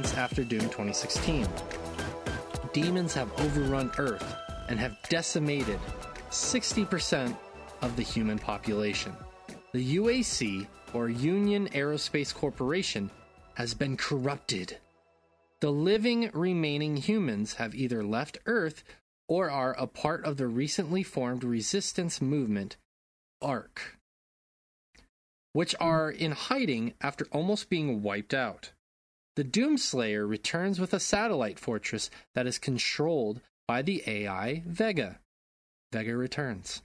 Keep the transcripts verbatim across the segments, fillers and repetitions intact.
months after Doom twenty sixteen. Demons have overrun Earth and have decimated sixty percent of the human population. The U A C, or Union Aerospace Corporation, has been corrupted. The living remaining humans have either left Earth or are a part of the recently formed resistance movement, Ark, which are in hiding after almost being wiped out. The Doomslayer returns with a satellite fortress that is controlled by the A I Vega. Vega returns.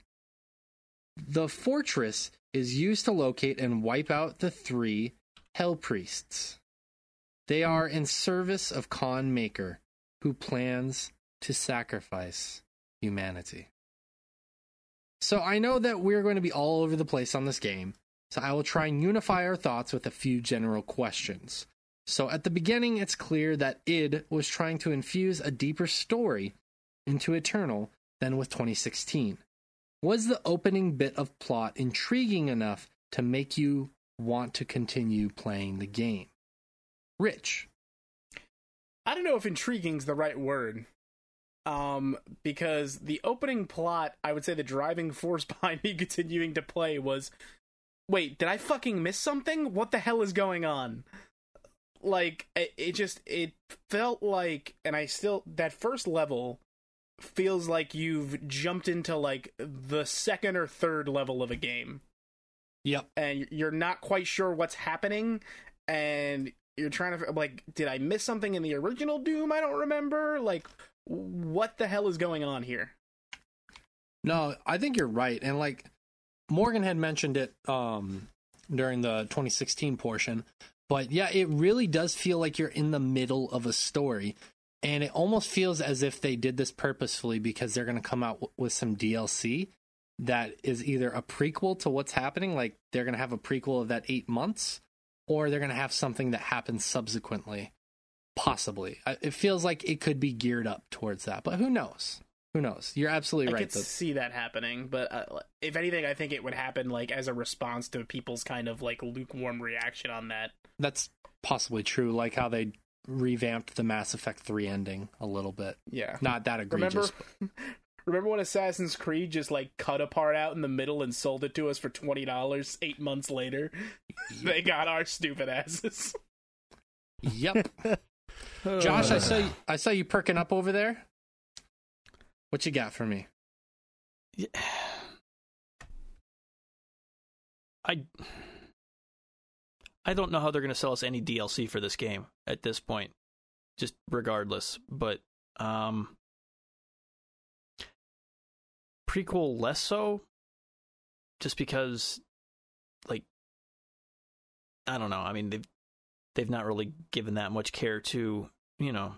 The fortress is used to locate and wipe out the three Hell Priests. They are in service of Khan Maykr, who plans to sacrifice humanity. So I know that we're going to be all over the place on this game, so I will try and unify our thoughts with a few general questions. So at the beginning, it's clear that id was trying to infuse a deeper story into Eternal than with twenty sixteen. Was the opening bit of plot intriguing enough to make you want to continue playing the game? Rich. I don't know if intriguing is the right word. Um, because the opening plot, I would say the driving force behind me continuing to play was, wait, did I fucking miss something? What the hell is going on? Like, it, it just, it felt like, and I still, that first level feels like you've jumped into, like, the second or third level of a game. Yep. And you're not quite sure what's happening, and you're trying to, like, did I miss something in the original Doom? I don't remember. Like, what the hell is going on here? No, I think you're right. And, like, Morgan had mentioned it um, during the twenty sixteen portion. But, yeah, it really does feel like you're in the middle of a story. And it almost feels as if they did this purposefully because they're going to come out w- with some D L C that is either a prequel to what's happening, like they're going to have a prequel of that eight months, or they're going to have something that happens subsequently, possibly. I, it feels like it could be geared up towards that, but who knows? Who knows? You're absolutely right. I could see that happening, but uh, if anything, I think it would happen like as a response to people's kind of like lukewarm reaction on that. That's possibly true, like how they revamped the Mass Effect three ending a little bit. Yeah. Not that egregious. Remember, remember when Assassin's Creed just like cut a part out in the middle and sold it to us for twenty dollars eight months later? Yeah. They got our stupid asses. Yep. Josh, I saw you, I saw you perking up over there. What you got for me? Yeah. I I don't know how they're going to sell us any D L C for this game at this point, just regardless. But um, prequel less so, just because, like, I don't know. I mean, they've they've not really given that much care to, you know,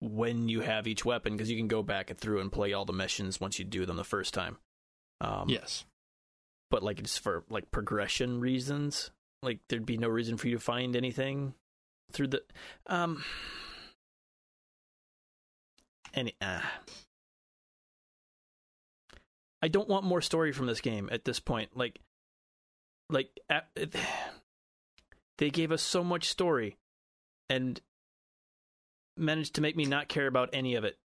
when you have each weapon, because you can go back and through and play all the missions once you do them the first time. Um, yes. But, like, it's for, like, progression reasons. Like, there'd be no reason for you to find anything through the... Um... Any... Uh, I don't want more story from this game at this point. Like, like at, it, they gave us so much story and managed to make me not care about any of it.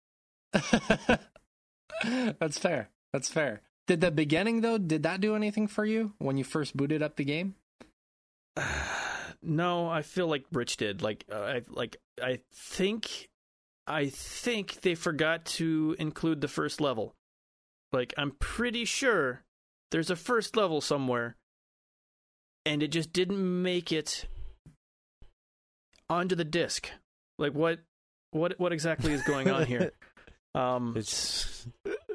That's fair. That's fair. Did the beginning, though, did that do anything for you when you first booted up the game? No, I feel like Rich did. Like, uh, I like I think, I think they forgot to include the first level. Like, I'm pretty sure there's a first level somewhere, and it just didn't make it onto the disc. Like, what, what, what exactly is going on here? Um, it's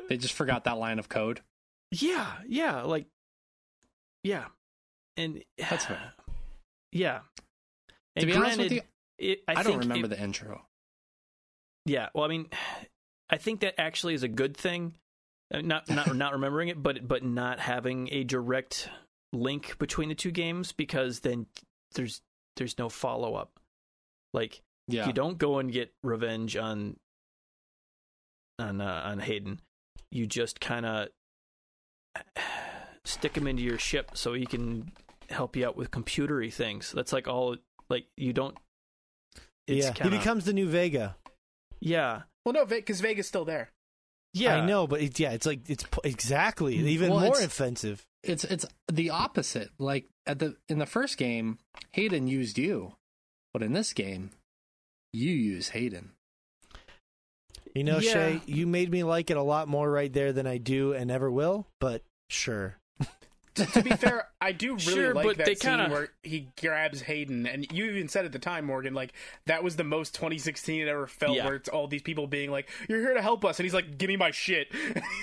they just forgot that line of code. Yeah, yeah, like, yeah, and that's fair. Yeah, and to be granted, honest with you, it, I, I don't remember it, the intro. Yeah, well, I mean, I think that actually is a good thing, not not not remembering it, but but not having a direct link between the two games, because then there's there's no follow up. Like, yeah. You don't go and get revenge on on uh, on Hayden. You just kind of stick him into your ship so he can help you out with computery things. That's like all. Like, you don't It's yeah, kinda... he becomes the new Vega. Yeah. Well, no, because Vega's still there. Yeah, I know, but it's, yeah, it's like it's exactly even well, more it's, offensive. It's it's the opposite. Like at the in the first game, Hayden used you, but in this game, you use Hayden. You know, yeah. Shay, you made me like it a lot more right there than I do and ever will. But sure. to, to be fair, I do really sure, like that scene kinda... where he grabs Hayden, and you even said at the time, Morgan, like that was the most twenty sixteen it ever felt, yeah. where it's all these people being like, "You're here to help us," and he's like, "Give me my shit."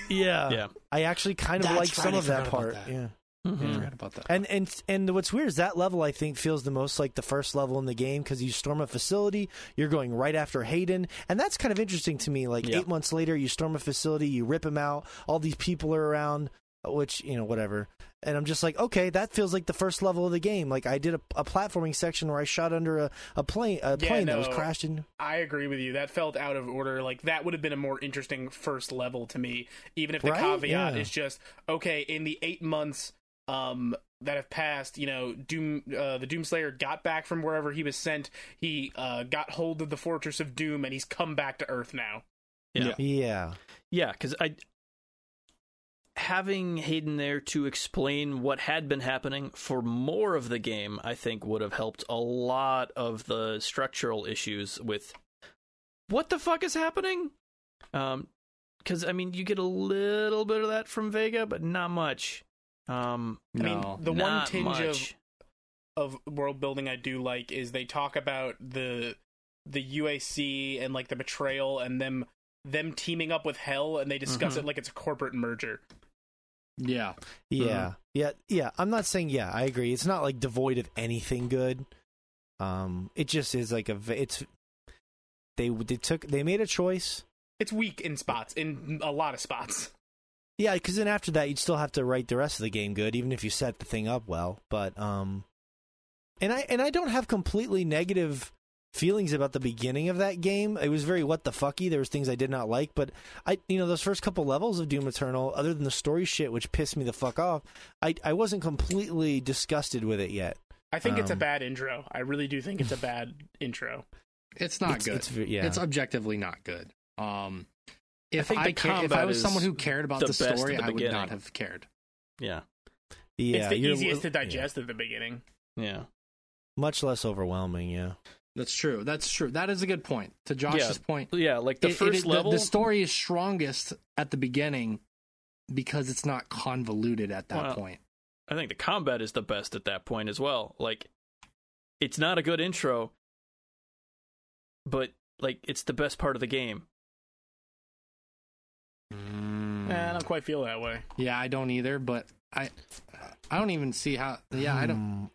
yeah, yeah. I actually kind of like some of that part. That. Yeah, mm-hmm. I forgot about that. And and and what's weird is that level I think feels the most like the first level in the game because you storm a facility, you're going right after Hayden, and that's kind of interesting to me. Like yeah. eight months later, you storm a facility, you rip him out, all these people are around. Which, you know, whatever. And I'm just like, okay, that feels like the first level of the game. Like, I did a, a platforming section where I shot under a, a plane, a yeah, plane no, that was crashed in. I agree with you. That felt out of order. Like, that would have been a more interesting first level to me, even if the right? caveat yeah. is just, okay, in the eight months um, that have passed, you know, Doom, uh, the Doomslayer got back from wherever he was sent. He uh, got hold of the Fortress of Doom, and he's come back to Earth now. Yeah. Yeah, Yeah, because I... having Hayden there to explain what had been happening for more of the game, I think, would have helped a lot of the structural issues with what the fuck is happening? Um, because, I mean, you get a little bit of that from Vega, but not much. Um, I no, mean, the one tinge much. of of world building I do like is they talk about the the U A C and, like, the betrayal and them them teaming up with Hell, and they discuss mm-hmm. it like it's a corporate merger. Yeah. Yeah. Yeah. Yeah. I'm not saying, yeah, I agree. It's not like devoid of anything good. Um, it just is like a, it's, they, they took, they made a choice. It's weak in spots, in a lot of spots. Yeah. Cause then after that, you'd still have to write the rest of the game good, even if you set the thing up well. But, um, and I, and I don't have completely negative feelings about the beginning of that game. It was very what the fucky. There was things I did not like, but I, you know, those first couple levels of Doom Eternal, other than the story shit, which pissed me the fuck off, I, I wasn't completely disgusted with it yet. I think um, it's a bad intro. I really do think it's a bad intro. It's not it's, good. It's, yeah. it's objectively not good. Um, if I, I, ca- if I was someone who cared about the, the story, the I would not have cared. Yeah, yeah. It's the easiest to digest yeah. at the beginning. Yeah, much less overwhelming. Yeah. That's true. That's true. That is a good point. To Josh's yeah. point. Yeah, like the it, first it, level. The, the story is strongest at the beginning because it's not convoluted at that well, point. I think the combat is the best at that point as well. Like, it's not a good intro, but, like, it's the best part of the game. Mm. Eh, I don't quite feel that way. Yeah, I don't either, but I I don't even see how... Yeah, I don't...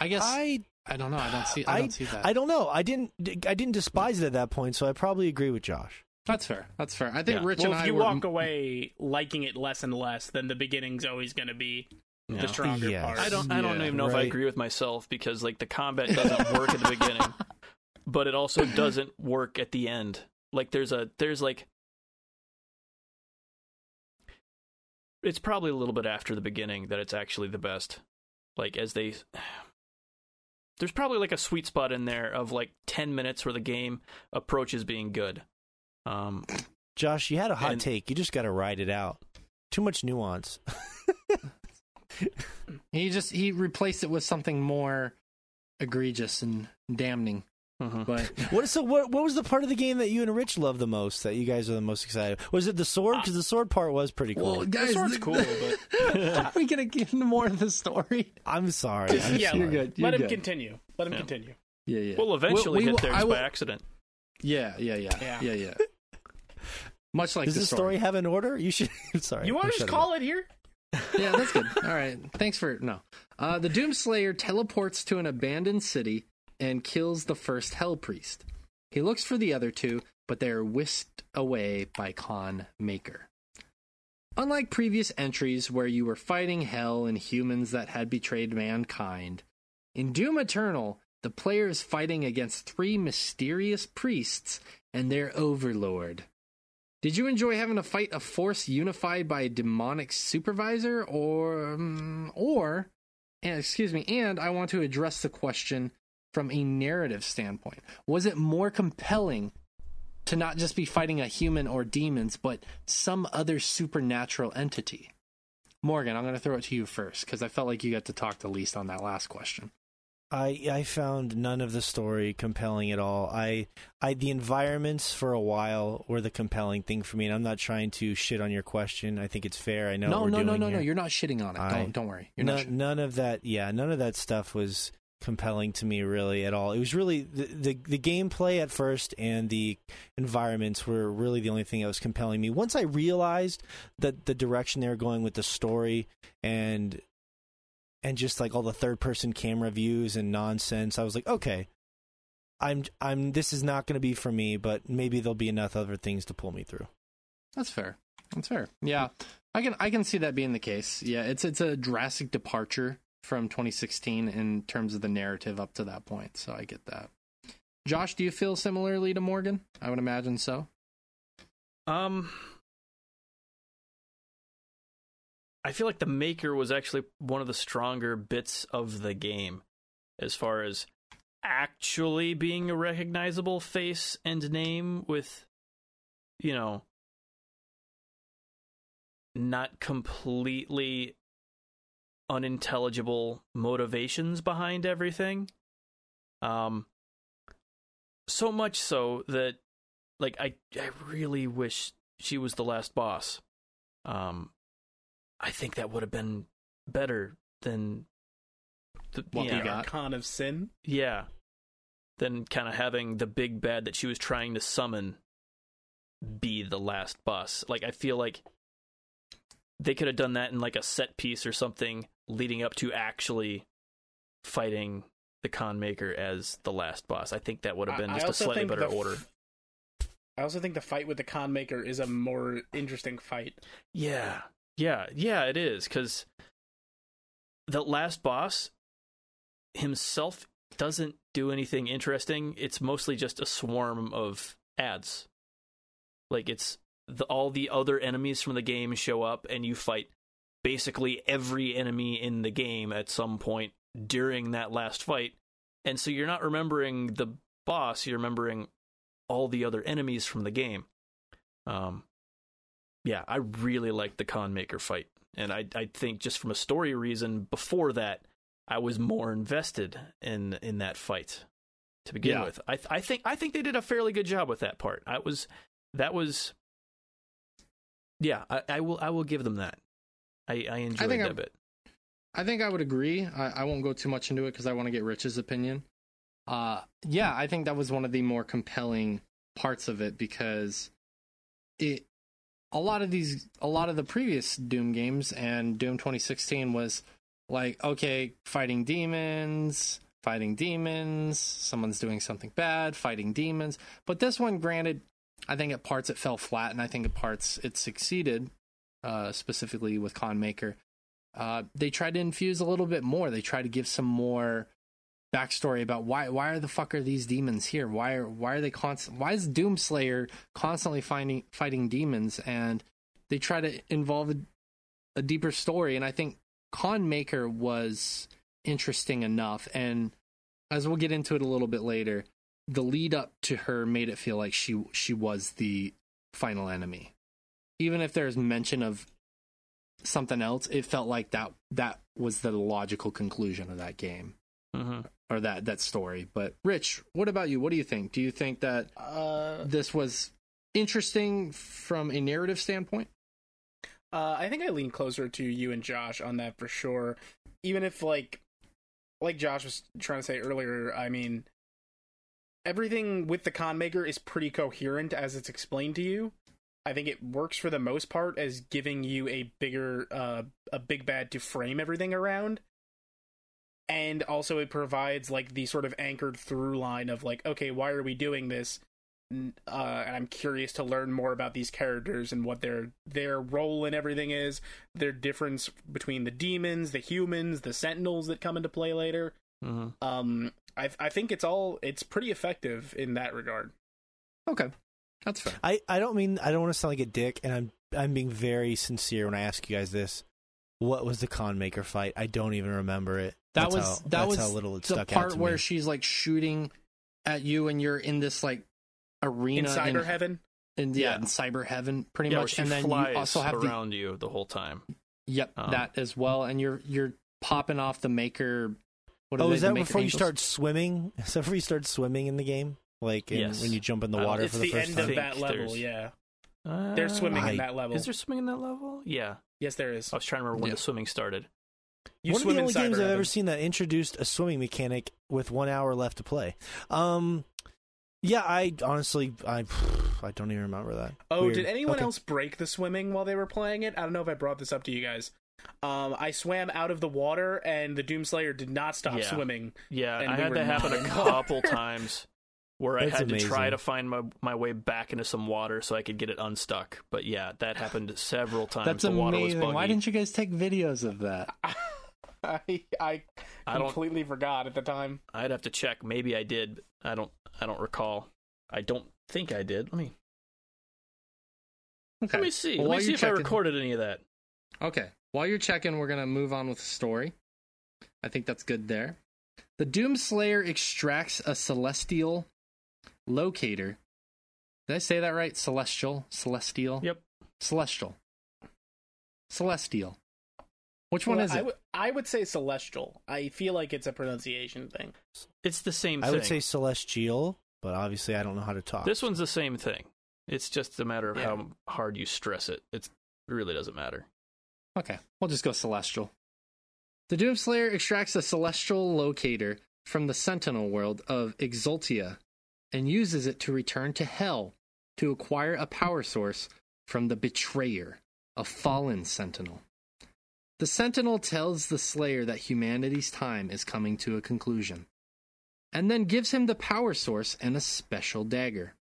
I guess... I I don't know. I don't see. I, I don't see that. I don't know. I didn't. I didn't despise it at that point, so I probably agree with Josh. That's fair. That's fair. I think yeah. Rich well, and I. Well, if you were... walk away liking it less and less, then the beginning's always going to be yeah. the stronger yes. part. I don't. I don't yeah, even know right. if I agree with myself because, like, the combat doesn't work at the beginning, but it also doesn't work at the end. Like, there's a there's like. It's probably a little bit after the beginning that it's actually the best. Like, as they. There's probably, like, a sweet spot in there of, like, ten minutes where the game approaches being good. Um, Josh, you had a hot and, take. You just got to ride it out. Too much nuance. he just he replaced it with something more egregious and damning. Mm-hmm. But what, so what, what was the part of the game that you and Rich loved the most, that you guys are the most excited? Was it the sword? Because the sword part was pretty cool. Well, guys, the sword's the, cool, but... Are we going to get into more of the story? I'm sorry. I'm yeah, sorry. You're good. You're Let good. him continue. Let him yeah. continue. Yeah, yeah. We'll eventually we, we, hit theirs I, by accident. Yeah, yeah, yeah. Yeah, yeah. yeah. Much like Does the this story. story have an order? You should... sorry. You want to just call it, it here? Yeah, that's good. All right. Thanks for... No. Uh, the Doomslayer teleports to an abandoned city and kills the first Hell Priest. He looks for the other two, but they are whisked away by Khan Maykr. Unlike previous entries where you were fighting Hell and humans that had betrayed mankind, in Doom Eternal, the player is fighting against three mysterious priests and their overlord. Did you enjoy having to fight a force unified by a demonic supervisor, or... Um, or... Excuse me, and I want to address the question... from a narrative standpoint? Was it more compelling to not just be fighting a human or demons, but some other supernatural entity? Morgan, I'm going to throw it to you first, because I felt like you got to talk the least on that last question. I I found none of the story compelling at all. I I the environments for a while were the compelling thing for me, and I'm not trying to shit on your question. I think it's fair. I know no, what we're no, doing no, no, here. no. You're not shitting on it. I, don't don't worry. You're no, not shitting. None of that. Yeah, none of that stuff was compelling to me really at all. It was really the, the the gameplay at first and the environments were really the only thing that was compelling me. Once I realized that the direction they were going with the story and and just like all the third person camera views and nonsense, I was like, okay, I'm I'm this is not going to be for me, but maybe there'll be enough other things to pull me through. That's fair. That's fair. Yeah. I can I can see that being the case. Yeah, it's it's a drastic departure from twenty sixteen in terms of the narrative up to that point. So I get that. Josh, do you feel similarly to Morgan? I would imagine so. Um, I feel like the Maker was actually one of the stronger bits of the game as far as actually being a recognizable face and name with, you know, not completely unintelligible motivations behind everything. Um, so much so that, like, I, I really wish she was the last boss. Um, I think that would have been better than the what yeah, we got. Khan of Sin. Yeah. Than kind of having the big bad that she was trying to summon be the last boss. Like, I feel like they could have done that in like a set piece or something leading up to actually fighting the Khan Maykr as the last boss. I think that would have been just a slightly better order. F- I also think the fight with the Khan Maykr is a more interesting fight. Yeah. Yeah. Yeah, it is. Because the last boss himself doesn't do anything interesting. It's mostly just a swarm of ads. Like, it's The, all the other enemies from the game show up, and you fight basically every enemy in the game at some point during that last fight. And so you're not remembering the boss, you're remembering all the other enemies from the game. Um, yeah, I really liked the Khan Maykr fight. And I, I think just from a story reason, before that, I was more invested in in that fight to begin yeah. with. I, I think I think they did a fairly good job with that part. I was that was... Yeah, I, I will. I will give them that. I, I enjoyed I that I, bit. I think I would agree. I, I won't go too much into it because I want to get Rich's opinion. Uh, yeah, I think that was one of the more compelling parts of it because it. A lot of these, a lot of the previous Doom games and Doom twenty sixteen was like, okay, fighting demons, fighting demons. Someone's doing something bad, fighting demons. But this one, granted, I think at parts it fell flat, and I think at parts it succeeded, uh, specifically with Khan Maykr. Uh, they tried to infuse a little bit more. They tried to give some more backstory about why why are the fuck are these demons here? Why are why are they constant? Why is Doomslayer constantly finding fighting demons? And they try to involve a, a deeper story. And I think Khan Maykr was interesting enough. And as we'll get into it a little bit later, the lead up to her made it feel like she she was the final enemy. Even if there's mention of something else, it felt like that that was the logical conclusion of that game uh-huh. or that, that story. But Rich, what about you? What do you think? Do you think that uh, this was interesting from a narrative standpoint? Uh, I think I lean closer to you and Josh on that for sure. Even if like, like Josh was trying to say earlier, I mean, everything with the Khan Maykr is pretty coherent as it's explained to you. I think it works for the most part as giving you a bigger, uh, a big bad to frame everything around. And also it provides like the sort of anchored through line of like, okay, why are we doing this? Uh, and I'm curious to learn more about these characters and what their, their role in everything is, their difference between the demons, the humans, the sentinels that come into play later. Mm-hmm. Um, I I think it's all it's pretty effective in that regard. Okay, that's fair. I, I don't mean I don't want to sound like a dick, and I'm I'm being very sincere when I ask you guys this. what was the Khan Maykr fight? I don't even remember it. That that's was how, that was how little it the stuck part out to where me. She's like shooting at you, and you're in this like arena in cyber in, heaven. And yeah, yeah, in cyber heaven, pretty yeah, much. And then you also have around the, you the whole time. Yep, um, that as well. And you're you're popping off the Maykr. What oh, they, is that before angels? you start swimming? Is that before you start swimming in the game? Like in, yes. when you jump in the water um, for the, the first time? It's the end of that level. Yeah. Uh, They're swimming I, in that level. Is there swimming in that level? Yeah. Yes, there is. I was trying to remember when yeah. the swimming started. You one swim of the only in games I've ever seen that introduced a swimming mechanic with one hour left to play. Um, yeah, I honestly, I, I don't even remember that. Oh, Weird. did anyone okay. else break the swimming while they were playing it? I don't know if I brought this up to you guys. Um, I swam out of the water, and the Doomslayer did not stop yeah. swimming. Yeah, and I we had that happen a couple times. Where That's I had amazing. to try to find my, my way back into some water so I could get it unstuck. But yeah, that happened several times. That's the amazing. Water was buggy. Why didn't you guys take videos of that? I I completely I forgot at the time. I'd have to check. Maybe I did. But I don't. I don't recall. I don't think I did. Let me. Okay. Let me see. Well, let me see if checking... I recorded any of that. Okay. While you're checking, we're gonna move on with the story. I think that's good there. The Doomslayer extracts a celestial locator. Did I say that right? Celestial. Celestial. Yep. Celestial. Celestial. Which well, one is I it? W- I would say celestial. I feel like it's a pronunciation thing. It's the same I thing. I would say celestial, but obviously I don't know how to talk. This one's the same thing. It's just a matter of yeah. how hard you stress it. It's, it really doesn't matter. Okay. We'll just go celestial. The Doomslayer extracts a celestial locator from the Sentinel world of Exultia and uses it to return to Hell to acquire a power source from the Betrayer, a fallen Sentinel. The Sentinel tells the Slayer that humanity's time is coming to a conclusion, and then gives him the power source and a special dagger.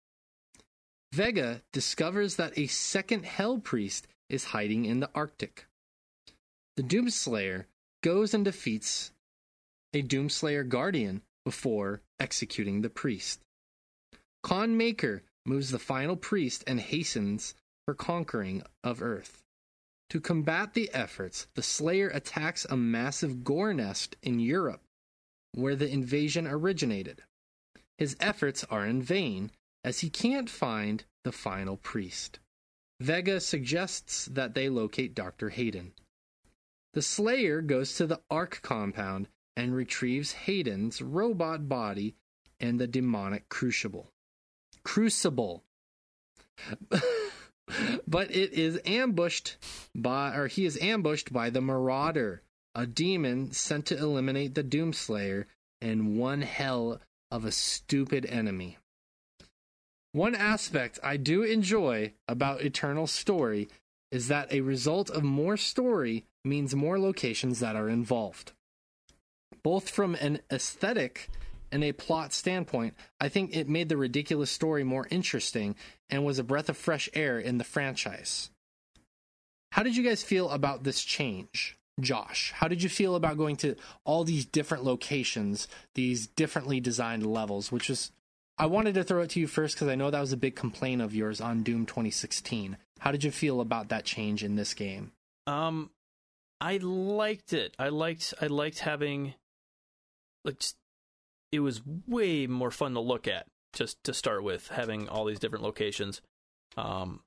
Vega discovers that a second Hell Priest is hiding in the Arctic. The Doomslayer goes and defeats a Doomslayer Guardian before executing the priest. Khan Maykr moves the final priest and hastens her conquering of Earth. To combat the efforts, the Slayer attacks a massive gore nest in Europe, where the invasion originated. His efforts are in vain, as he can't find the final priest. Vega suggests that they locate Doctor Hayden. The Slayer goes to the Ark compound and retrieves Hayden's robot body and the Demonic Crucible. Crucible. But it is ambushed by, or he is ambushed by the Marauder, a demon sent to eliminate the Doomslayer and one hell of a stupid enemy. One aspect I do enjoy about Eternal's story is that a result of more story means more locations that are involved. Both from an aesthetic and a plot standpoint, I think it made the ridiculous story more interesting and was a breath of fresh air in the franchise. How did you guys feel about this change? Josh, how did you feel about going to all these different locations, these differently designed levels, which is, I wanted to throw it to you first because I know that was a big complaint of yours on Doom twenty sixteen. How did you feel about that change in this game? Um, I liked it. I liked, I liked having, like, just, it was way more fun to look at, just to start with, having all these different locations. Um,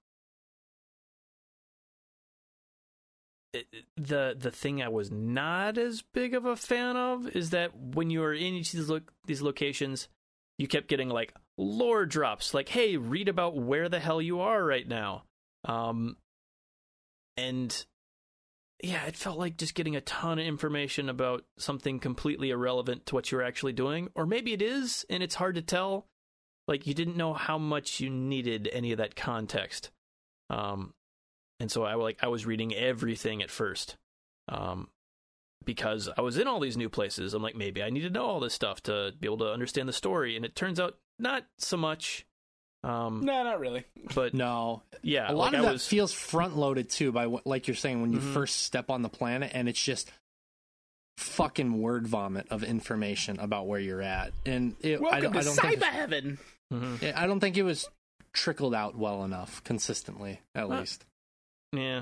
it, the the thing I was not as big of a fan of is that when you were in each of these, lo- these locations, you kept getting, like, lore drops. Like, hey, read about where the hell you are right now. Um, and... yeah, it felt like just getting a ton of information about something completely irrelevant to what you're actually doing. Or maybe it is, and it's hard to tell. Like, you didn't know how much you needed any of that context. Um, and so I like I was reading everything at first. Um, because I was in all these new places. I'm like, maybe I need to know all this stuff to be able to understand the story. And it turns out, not so much. Um, no, not really. But no, yeah, a lot like of I that was... feels front loaded too. By what, like you're saying, when you mm-hmm. first step on the planet, and it's just fucking word vomit of information about where you're at. And it, welcome I don't, to I don't cyber think heaven. Mm-hmm. It, I don't think it was trickled out well enough, consistently, at well, least. Yeah,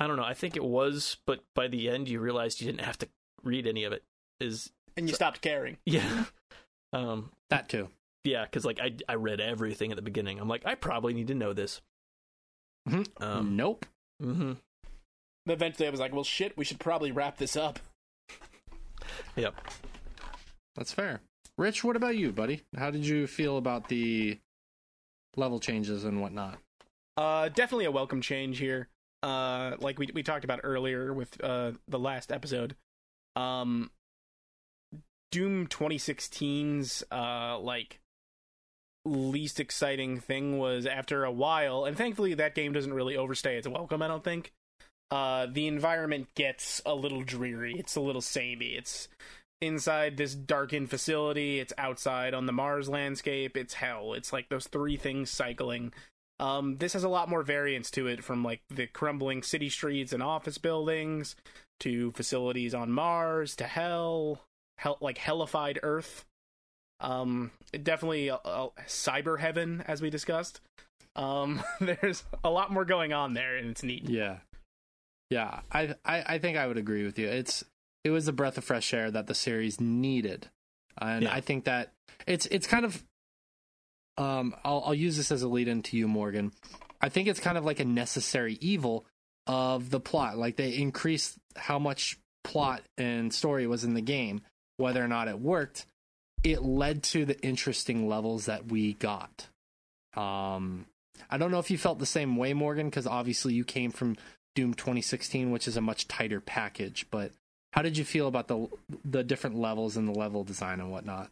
I don't know. I think it was, but by the end, you realized you didn't have to read any of it. Is and you so, stopped caring. Yeah, um, that too. Yeah, because like I, I read everything at the beginning. I'm like, I probably need to know this. Mm-hmm. Um, nope. Mm-hmm. Eventually, I was like, well, shit, we should probably wrap this up. Yep, that's fair. Rich, what about you, buddy? How did you feel about the level changes and whatnot? Uh, definitely a welcome change here. Uh, like we we talked about earlier with uh the last episode. Um, Doom twenty sixteen's uh like least exciting thing was after a while, and thankfully that game doesn't really overstay its welcome. I don't think. Uh, the environment gets a little dreary. It's a little samey. It's inside this darkened facility. It's outside on the Mars landscape. It's hell. It's like those three things cycling. Um, this has a lot more variance to it, from like the crumbling city streets and office buildings to facilities on Mars to hell, hell like hellified Earth. Um, definitely a, a cyber heaven, as we discussed. Um, there's a lot more going on there, and it's neat. Yeah. Yeah, I, I I think I would agree with you. It's it was a breath of fresh air that the series needed, and yeah. I think that it's it's kind of um I'll I'll use this as a lead in to you, Morgan. I think it's kind of like a necessary evil of the plot. Like they increased how much plot and story was in the game, whether or not it worked. It led to the interesting levels that we got. Um, I don't know if you felt the same way, Morgan, because obviously you came from Doom twenty sixteen, which is a much tighter package, but how did you feel about the the different levels and the level design and whatnot?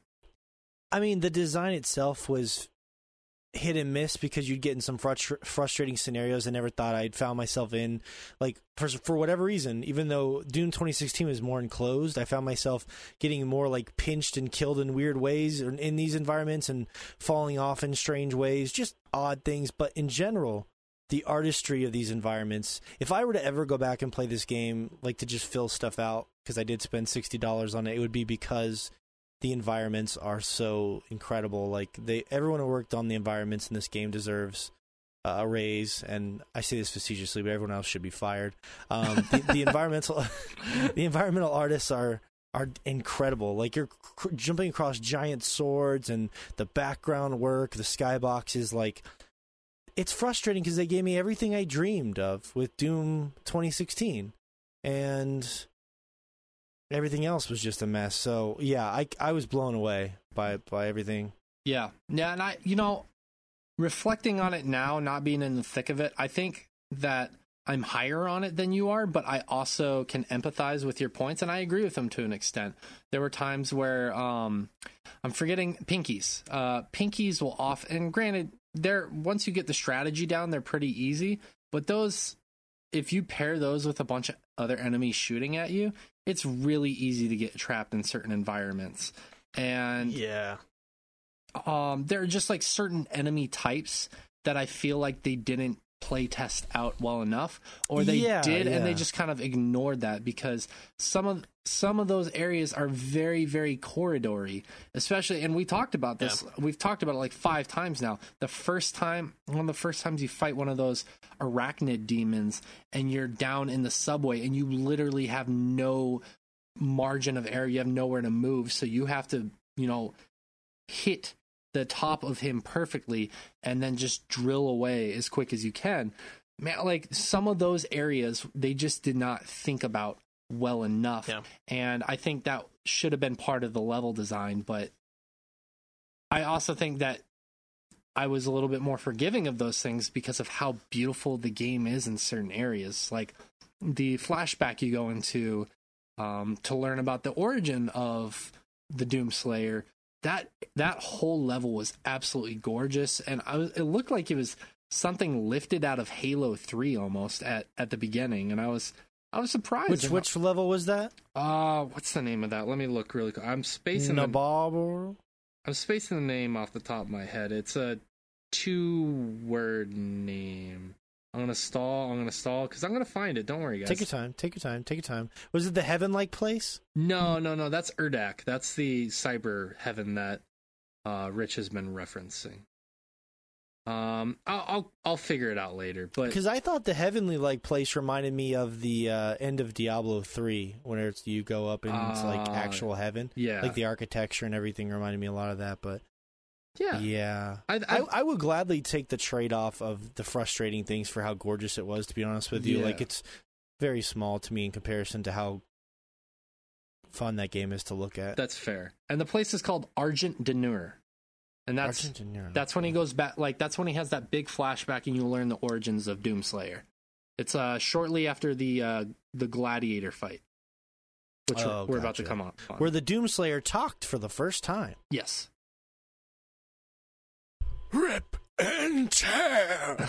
I mean, the design itself was hit and miss, because you'd get in some frustra- frustrating scenarios I never thought I'd found myself in. Like, for, for whatever reason, even though Doom twenty sixteen was more enclosed, I found myself getting more, like, pinched and killed in weird ways in, in these environments and falling off in strange ways, just odd things, but in general, the artistry of these environments. If I were to ever go back and play this game, like to just fill stuff out, because I did spend sixty dollars on it, it would be because the environments are so incredible. Like they, everyone who worked on the environments in this game deserves uh, a raise. And I say this facetiously, but everyone else should be fired. Um, the, the environmental, the environmental artists are are incredible. Like you're cr- jumping across giant swords, and the background work, the skybox is like. It's frustrating because they gave me everything I dreamed of with Doom twenty sixteen, and everything else was just a mess. So yeah, I, I was blown away by, by everything. Yeah. Yeah. And I, you know, reflecting on it now, not being in the thick of it, I think that I'm higher on it than you are, but I also can empathize with your points, and I agree with them to an extent. There were times where, um, I'm forgetting pinkies, uh, pinkies will off and granted, they're once you get the strategy down, they're pretty easy, but those, if you pair those with a bunch of other enemies shooting at you, it's really easy to get trapped in certain environments. And yeah, um there are just like certain enemy types that I feel like they didn't play test out well enough, or they yeah, did yeah. and they just kind of ignored that, because some of some of those areas are very, very corridory, especially, and we talked about this yeah. we've talked about it like five times now. The first time one of the first times you fight one of those arachnid demons and you're down in the subway and you literally have no margin of error, you have nowhere to move, so you have to, you know, hit the top of him perfectly and then just drill away as quick as you can. Man, like some of those areas they just did not think about well enough. Yeah. And I think that should have been part of the level design, but I also think that I was a little bit more forgiving of those things because of how beautiful the game is in certain areas. Like the flashback you go into um, to learn about the origin of the Doomslayer, That that whole level was absolutely gorgeous, and I was, it looked like it was something lifted out of Halo three almost at, at the beginning, and I was I was surprised. Which which I, level was that? Uh, what's the name of that? Let me look really quick. I'm spacing the Nabob. I'm spacing the name off the top of my head. It's a two-word name. I'm gonna stall. I'm gonna stall because I'm gonna find it. Don't worry, guys. Take your time. Take your time. Take your time. Was it the heaven-like place? No, no, no. That's Urdak. That's the cyber heaven that uh, Rich has been referencing. Um, I'll, I'll I'll figure it out later. But because I thought the heavenly like place reminded me of the uh, end of Diablo Three, where it's you go up and uh, it's like actual heaven. Yeah, like the architecture and everything reminded me a lot of that. But yeah, yeah, I I, I would gladly take the trade off of the frustrating things for how gorgeous it was. To be honest with you, yeah. like it's very small to me in comparison to how fun that game is to look at. That's fair. And the place is called Argent D'Nur. And that's that's when he goes back, like that's when he has that big flashback, and you learn the origins of Doomslayer. It's uh, shortly after the uh, the Gladiator fight, which oh, we're gotcha. about to come up on, where the Doomslayer talked for the first time. Yes. Rip and tear.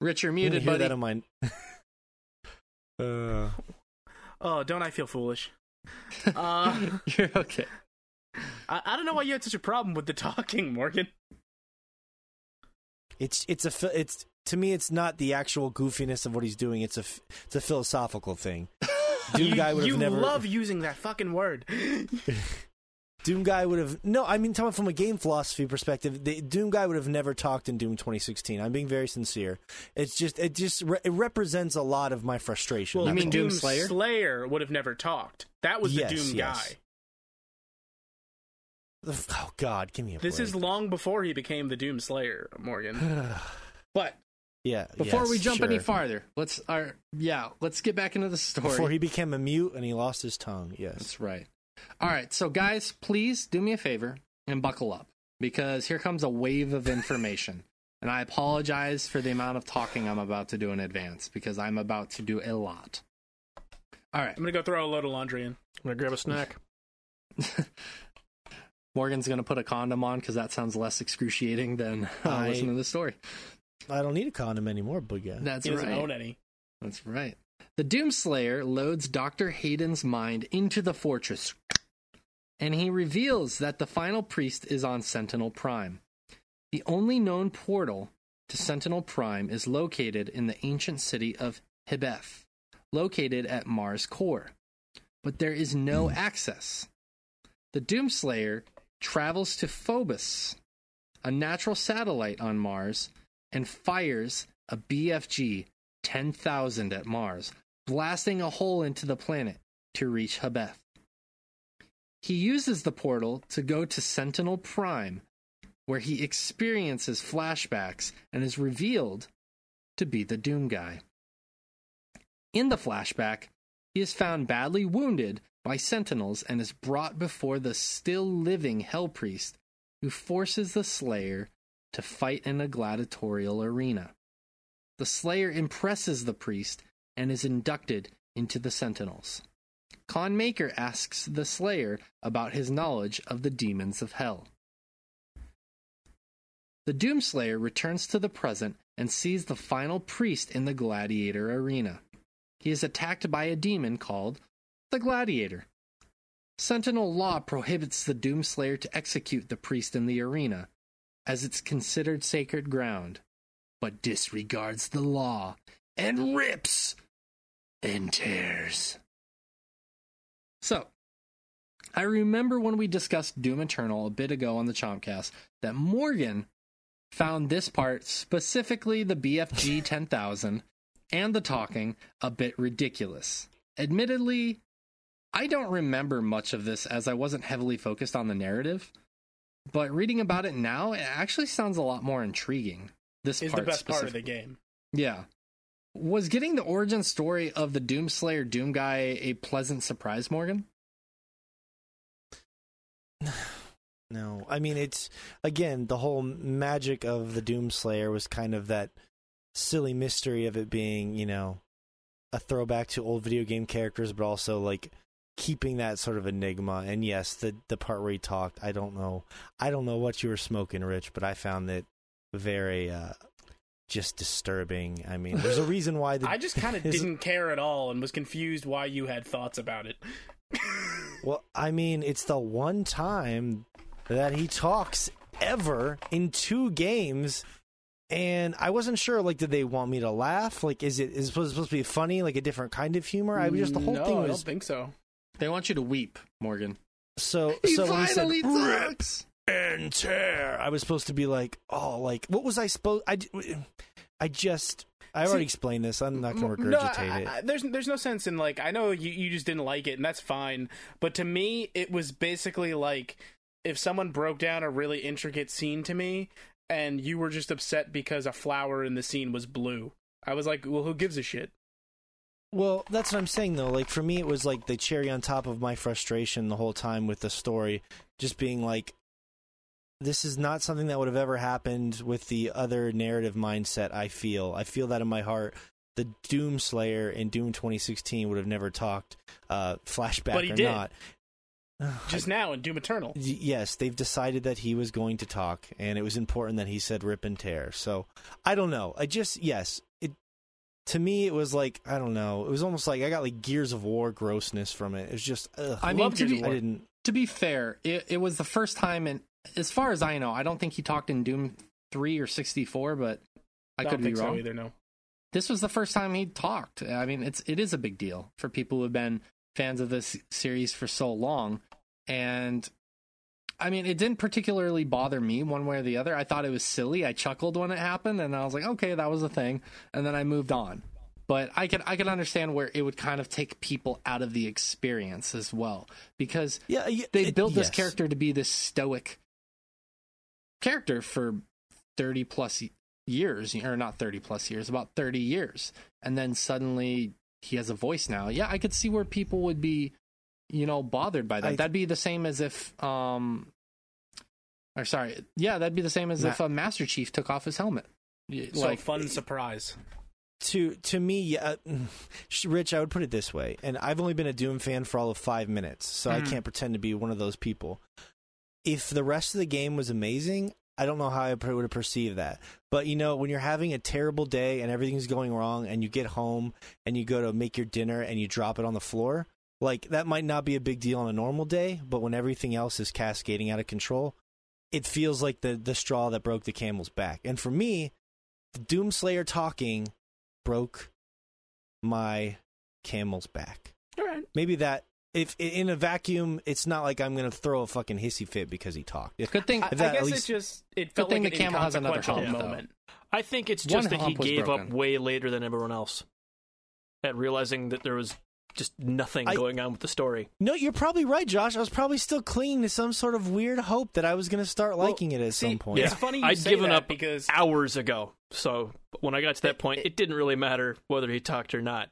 Rich, you're muted, buddy. That in my... uh. Oh, don't I feel foolish? Uh, you're okay. I, I don't know why you had such a problem with the talking, Morgan. It's it's a it's to me it's not the actual goofiness of what he's doing. It's a it's a philosophical thing. Doom Guy would have never. You love using that fucking word. Doom Guy would have no. I mean, talking from a game philosophy perspective, the, Doom Guy would have never talked in Doom twenty sixteen. I'm being very sincere. It's just it just re- it represents a lot of my frustration. Well, you mean Doom Slayer? Slayer would have never talked. That was the yes, Doom yes. Guy. Oh God, give me a break. This is long before he became the Doom Slayer, Morgan. But yeah, before yes, we jump sure. any farther, let's our yeah, let's get back into the story. Before he became a mute and he lost his tongue. Yes, that's right. All right, so guys, please do me a favor and buckle up, because here comes a wave of information, and I apologize for the amount of talking I'm about to do in advance, because I'm about to do a lot. All right, I'm gonna go throw a load of laundry in. I'm gonna grab a snack. Morgan's going to put a condom on because that sounds less excruciating than uh, I, listening to the story. I don't need a condom anymore, but yeah. That's he right. doesn't own any. That's right. The Doomslayer loads Doctor Hayden's mind into the fortress, and he reveals that the final priest is on Sentinel Prime. The only known portal to Sentinel Prime is located in the ancient city of Hebeth, located at Mars Core. But there is no mm. access. The Doomslayer travels to Phobos, a natural satellite on Mars, and fires a B F G ten thousand at Mars, blasting a hole into the planet to reach Hebeth. He uses the portal to go to Sentinel Prime, where he experiences flashbacks and is revealed to be the Doom Guy. In the flashback, he is found badly wounded by sentinels and is brought before the still-living Hell Priest, who forces the Slayer to fight in a gladiatorial arena. The Slayer impresses the priest and is inducted into the Sentinels. Khan Maykr asks the Slayer about his knowledge of the demons of hell. The Doomslayer returns to the present and sees the final priest in the gladiator arena. He is attacked by a demon called the Gladiator. Sentinel law prohibits the Doomslayer to execute the priest in the arena, as it's considered sacred ground, but disregards the law and rips and tears. So, I remember when we discussed Doom Eternal a bit ago on the Chompcast that Morgan found this part, specifically the B F G ten thousand and the talking, a bit ridiculous. Admittedly, I don't remember much of this as I wasn't heavily focused on the narrative, but reading about it now, it actually sounds a lot more intriguing. This is the best part of the game. Yeah. Was getting the origin story of the Doomslayer Doom Guy a pleasant surprise, Morgan? No. I mean, it's, again, the whole magic of the Doomslayer was kind of that silly mystery of it being, you know, a throwback to old video game characters, but also, like, keeping that sort of enigma. And yes, the the part where he talked, I don't know. I don't know what you were smoking, Rich, but I found it very uh, just disturbing. I mean, there's a reason why... The, I just kind of didn't care at all and was confused why you had thoughts about it. Well, I mean, it's the one time that he talks ever in two games. And I wasn't sure, like, did they want me to laugh? Like, is it is it supposed to be funny, like a different kind of humor? I just the whole no, thing was. I don't think so. They want you to weep, Morgan. So, he so finally when he said, talks. and tear. I was supposed to be like, oh, like, what was I supposed... I, I just... I already See, explained this. I'm not going to regurgitate no, I, it. I, there's there's no sense in, like, I know you, you just didn't like it, and that's fine. But to me, it was basically like if someone broke down a really intricate scene to me, and you were just upset because a flower in the scene was blue. I was like, well, who gives a shit? Well, that's what I'm saying, though. Like, for me, it was like the cherry on top of my frustration the whole time with the story. Just being like, this is not something that would have ever happened with the other narrative mindset I feel. I feel that in my heart. The Doomslayer in Doom twenty sixteen would have never talked uh, flashback but he or did. not. Just now in Doom Eternal. Yes, they've decided that he was going to talk, and it was important that he said rip and tear. So, I don't know. I just, yes. It To me, it was like, I don't know. It was almost like I got like Gears of War grossness from it. It was just, ugh. I, I mean, to be, I didn't. To be fair, it, it was the first time, in, as far as I know, I don't think he talked in Doom three or sixty-four, but I, I could be wrong. So either, no. This was the first time he talked. I mean, it's it is a big deal for people who have been fans of this series for so long. And I mean, it didn't particularly bother me one way or the other. I thought it was silly. I chuckled when it happened, and I was like, okay, that was a thing. And then I moved on. But I can I can understand where it would kind of take people out of the experience as well, because yeah, yeah, they built it, this yes. character to be this stoic character for thirty plus years, or not thirty plus years, about thirty years, and then suddenly he has a voice now. Yeah, I could see where people would be, you know, bothered by that. I, that'd be the same as if, um, or sorry, yeah, that'd be the same as not, if a Master Chief took off his helmet. So like, fun surprise. To to me, yeah, Rich, I would put it this way, and I've only been a Doom fan for all of five minutes, so mm. I can't pretend to be one of those people. If the rest of the game was amazing, I don't know how I would have perceived that. But, you know, when you're having a terrible day and everything's going wrong and you get home and you go to make your dinner and you drop it on the floor, like, that might not be a big deal on a normal day, but when everything else is cascading out of control, it feels like the, the straw that broke the camel's back. And for me, the Doomslayer talking... broke my camel's back. All right. Maybe that, if in a vacuum, it's not like I'm going to throw a fucking hissy fit because he talked. If, good thing. If that, I guess at least, it just, it felt like an inconsequential hump, moment. Though. I think it's just One that he gave broken. up way later than everyone else at realizing that there was just nothing I, going on with the story. No, you're probably right, Josh. I was probably still clinging to some sort of weird hope that I was going to start liking well, it at see, some point. Yeah. It's funny you I'd say given that up because hours ago. So when I got to that it, point, it, it didn't really matter whether he talked or not.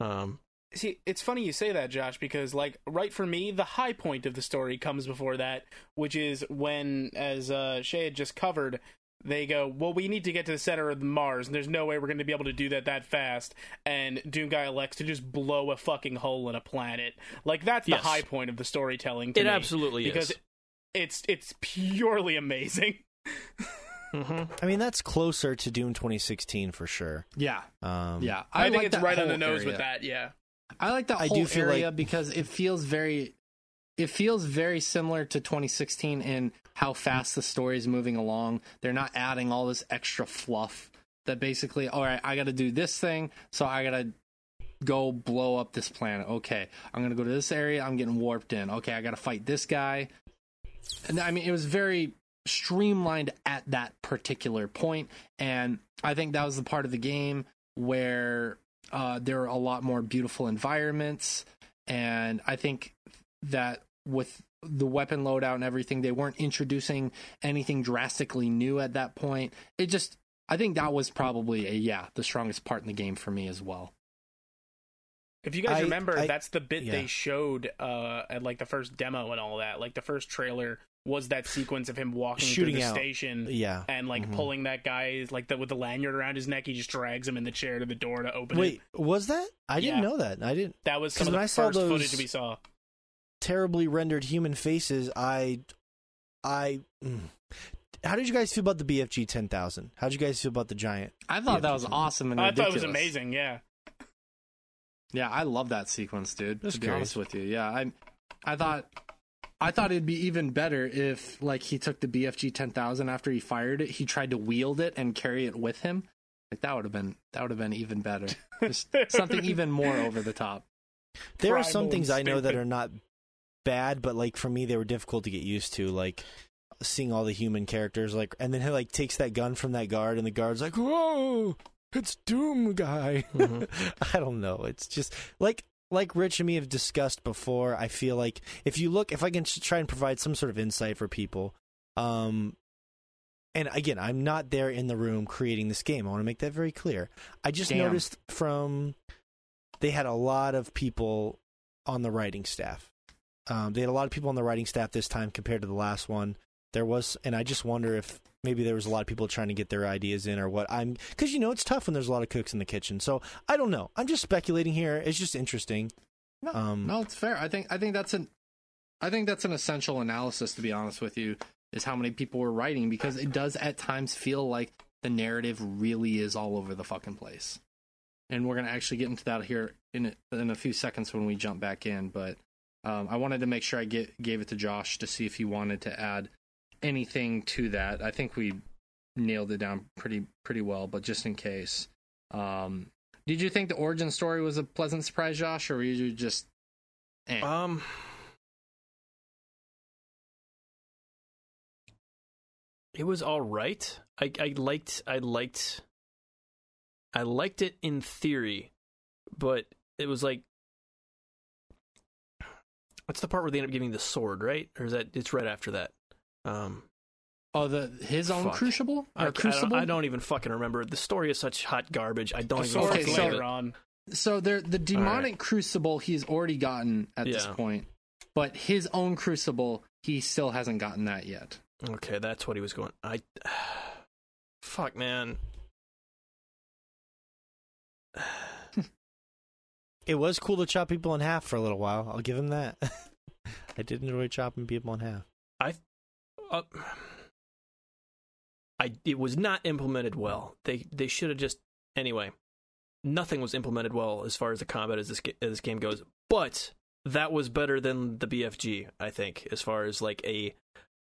Um, see, it's funny you say that, Josh, because like right for me, the high point of the story comes before that, which is when, as uh, Shay had just covered, they go, well, we need to get to the center of Mars, and there's no way we're going to be able to do that that fast. And Doom Guy elects to just blow a fucking hole in a planet. Like, that's yes. the high point of the storytelling to It me, absolutely because is. Because it's, it's purely amazing. Mm-hmm. I mean, that's closer to Doom twenty sixteen for sure. Yeah. Um, yeah. I, I think like it's right on the nose area. with that, yeah. I like that I whole do area like... because it feels very... It feels very similar to twenty sixteen in how fast the story is moving along. They're not adding all this extra fluff that basically, all right, I got to do this thing, so I got to go blow up this planet. Okay, I'm going to go to this area. I'm getting warped in. Okay, I got to fight this guy. And I mean, it was very streamlined at that particular point, and I think that was the part of the game where uh, there were a lot more beautiful environments, and I think... that with the weapon loadout and everything, they weren't introducing anything drastically new at that point. It just, I think that was probably, a, yeah, the strongest part in the game for me as well. If you guys I, remember, I, that's the bit yeah. they showed uh, at like the first demo and all that. Like the first trailer was that sequence of him walking Shooting through the out. station yeah. and like mm-hmm. pulling that guy like the, with the lanyard around his neck. He just drags him in the chair to the door to open Wait, it. Wait, was that? I yeah. didn't know that. I didn't. That was some of the first those... footage we saw. Terribly rendered human faces. I, I. Mm. How did you guys feel about the B F G ten thousand? How did you guys feel about the giant? I thought B F G that was awesome and I ridiculous. thought it was amazing. Yeah, yeah, I love that sequence, dude. That's to be curious. honest with you, yeah, I, I thought, I thought it'd be even better if like he took the B F G ten thousand after he fired it. He tried to wield it and carry it with him. Like that would have been that would have been even better. Just something even more over the top. There Primal are some things stupid. I know that are not. bad, but like for me they were difficult to get used to, like seeing all the human characters, like, and then he like takes that gun from that guard, and the guard's like, "Whoa, it's Doom Guy." Mm-hmm. I don't know. It's just like like Rich and me have discussed before. I feel like if you look, if I can try and provide some sort of insight for people, um, and again, I'm not there in the room creating this game. I want to make that very clear. I just Damn. noticed from they had a lot of people on the writing staff. Um, they had a lot of people on the writing staff this time compared to the last one. There was, and I just wonder if maybe there was a lot of people trying to get their ideas in or what. I'm because you know it's tough when there's a lot of cooks in the kitchen. So I don't know. I'm just speculating here. It's just interesting. No, um, no, it's fair. I think I think that's an I think that's an essential analysis, to be honest with you, is how many people were writing, because it does at times feel like the narrative really is all over the fucking place. And we're gonna actually get into that here in a, in a few seconds when we jump back in, but. Um, I wanted to make sure I get, gave it to Josh to see if he wanted to add anything to that. I think we nailed it down pretty pretty well, but just in case. Um, did you think the origin story was a pleasant surprise, Josh, or were you just... Eh? Um, it was all right. I, I liked, I liked, I liked it in theory, but it was like, what's the part where they end up giving the sword, right? Or is that it's right after that? Um, oh, the his own fuck. crucible. Or I, crucible? I, don't, I don't even fucking remember. The story is such hot garbage. I don't even okay, fucking so, it. On. So there, the demonic right. crucible he's already gotten at yeah. this point, but his own crucible he still hasn't gotten that yet. Okay, that's what he was going. I fuck man. It was cool to chop people in half for a little while. I'll give him that. I did enjoy chopping people in half. I, uh, I it was not implemented well. They they should have just anyway. Nothing was implemented well as far as the combat as this as this game goes. But that was better than the B F G, I think, as far as like a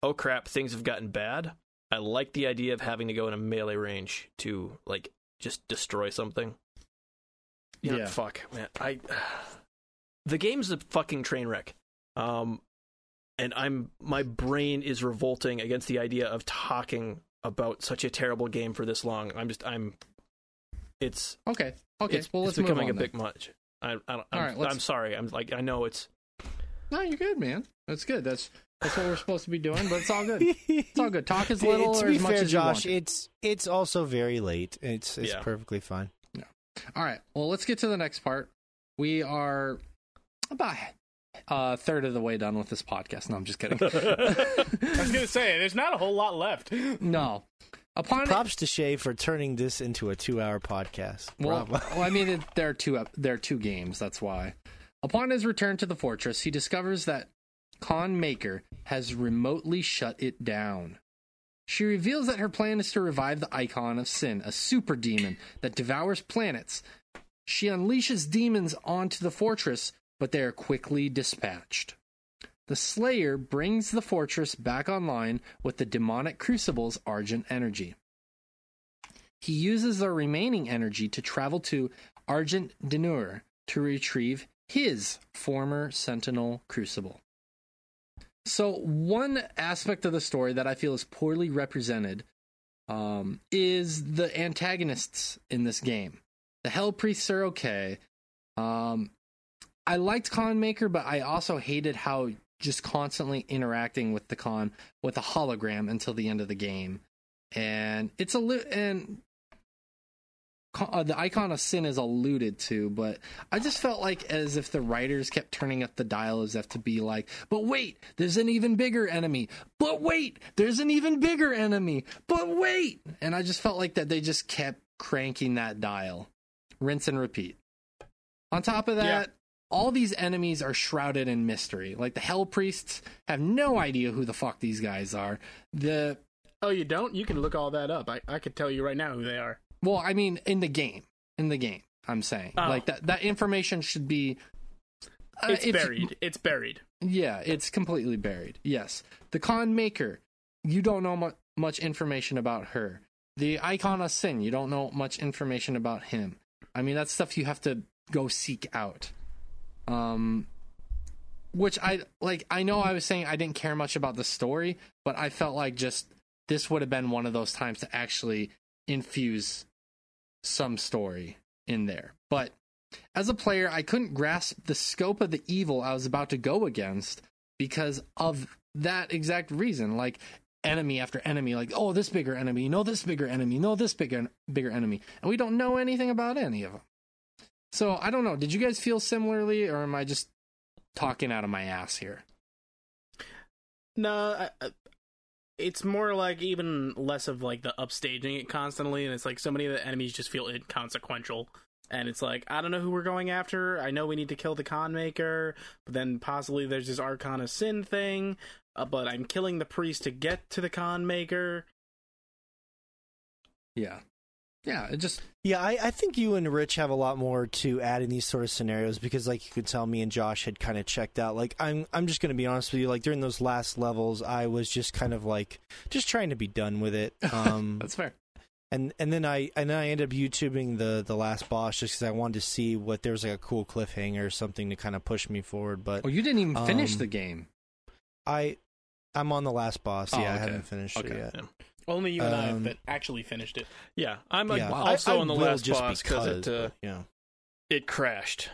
oh crap, things have gotten bad. I like the idea of having to go in a melee range to like just destroy something. You know, yeah, fuck, man. I the game's a fucking train wreck, um, and I'm my brain is revolting against the idea of talking about such a terrible game for this long. I'm just, I'm. It's okay. Okay. It's, well, let's it's becoming move on, a then. bit much. I, I don't. All I'm, right, let's... I'm sorry. I'm like, I know it's. No, you're good, man. That's good. That's that's what we're supposed to be doing. But it's all good. It's all good. Talk as little or as much fair, as you Josh, want. It's it's also very late. It's it's yeah. perfectly fine. All right, well, let's get to the next part. We are about a third of the way done with this podcast. No, I'm just kidding. I was going to say, there's not a whole lot left. No. Upon Props it, to Shay for turning this into a two-hour podcast. Well, well, I mean, it, there, are two, there are two games, that's why. Upon his return to the fortress, he discovers that Khan Maykr has remotely shut it down. She reveals that her plan is to revive the Icon of Sin, a super demon that devours planets. She unleashes demons onto the fortress, but they are quickly dispatched. The Slayer brings the fortress back online with the Demonic Crucible's Argent Energy. He uses the remaining energy to travel to Argent D'Nur to retrieve his former Sentinel Crucible. So one aspect of the story that I feel is poorly represented um, is the antagonists in this game. The Hell Priests are okay. Um, I liked Khan Maykr, but I also hated how just constantly interacting with the Khan with a hologram until the end of the game. And it's a li- and uh, the Icon of Sin is alluded to, but I just felt like as if the writers kept turning up the dial as if to be like, but wait, there's an even bigger enemy, but wait, there's an even bigger enemy, but wait. And I just felt like that they just kept cranking that dial, rinse and repeat. On top of that, yeah. all these enemies are shrouded in mystery. Like the Hell Priests have no idea who the fuck these guys are. The Oh, you don't? You can look all that up. I, I could tell you right now who they are. Well, I mean, in the game, in the game, I'm saying oh. like that, that information should be, uh, it's, it's buried. It's buried. Yeah. It's completely buried. Yes. The Khan Maykr, you don't know mu- much information about her. The Icon of Sin, you don't know much information about him. I mean, that's stuff you have to go seek out. Um, Which I like. I know I was saying I didn't care much about the story, but I felt like just this would have been one of those times to actually infuse some story in there. But as a player, I couldn't grasp the scope of the evil I was about to go against because of that exact reason. Like enemy after enemy, like, oh, this bigger enemy, no, this bigger enemy, no, this bigger bigger enemy, and we don't know anything about any of them. So I don't know. Did you guys feel similarly, or am I just talking out of my ass here? No, I, it's more like even less of like the upstaging it constantly, and it's like so many of the enemies just feel inconsequential, and it's like I don't know who we're going after. I know we need to kill the Khan Maykr, but then possibly there's this Arcana Sin thing, uh, but I'm killing the priest to get to the Khan Maykr. Yeah. Yeah, it just... Yeah, I, I think you and Rich have a lot more to add in these sort of scenarios because, like, you could tell me and Josh had kind of checked out. Like, I'm I'm just going to be honest with you. Like, during those last levels, I was just kind of, like, just trying to be done with it. Um, That's fair. And and then I and then I ended up YouTubing the, the last boss just because I wanted to see what... There was, like, a cool cliffhanger or something to kind of push me forward, but... Oh, you didn't even um, finish the game. I, I'm on the last boss. Oh, yeah, okay. I haven't finished okay. it yet. Yeah. Only you and um, I have that actually finished it. Yeah, I'm yeah. also I, I on the last boss because it, uh, yeah. it crashed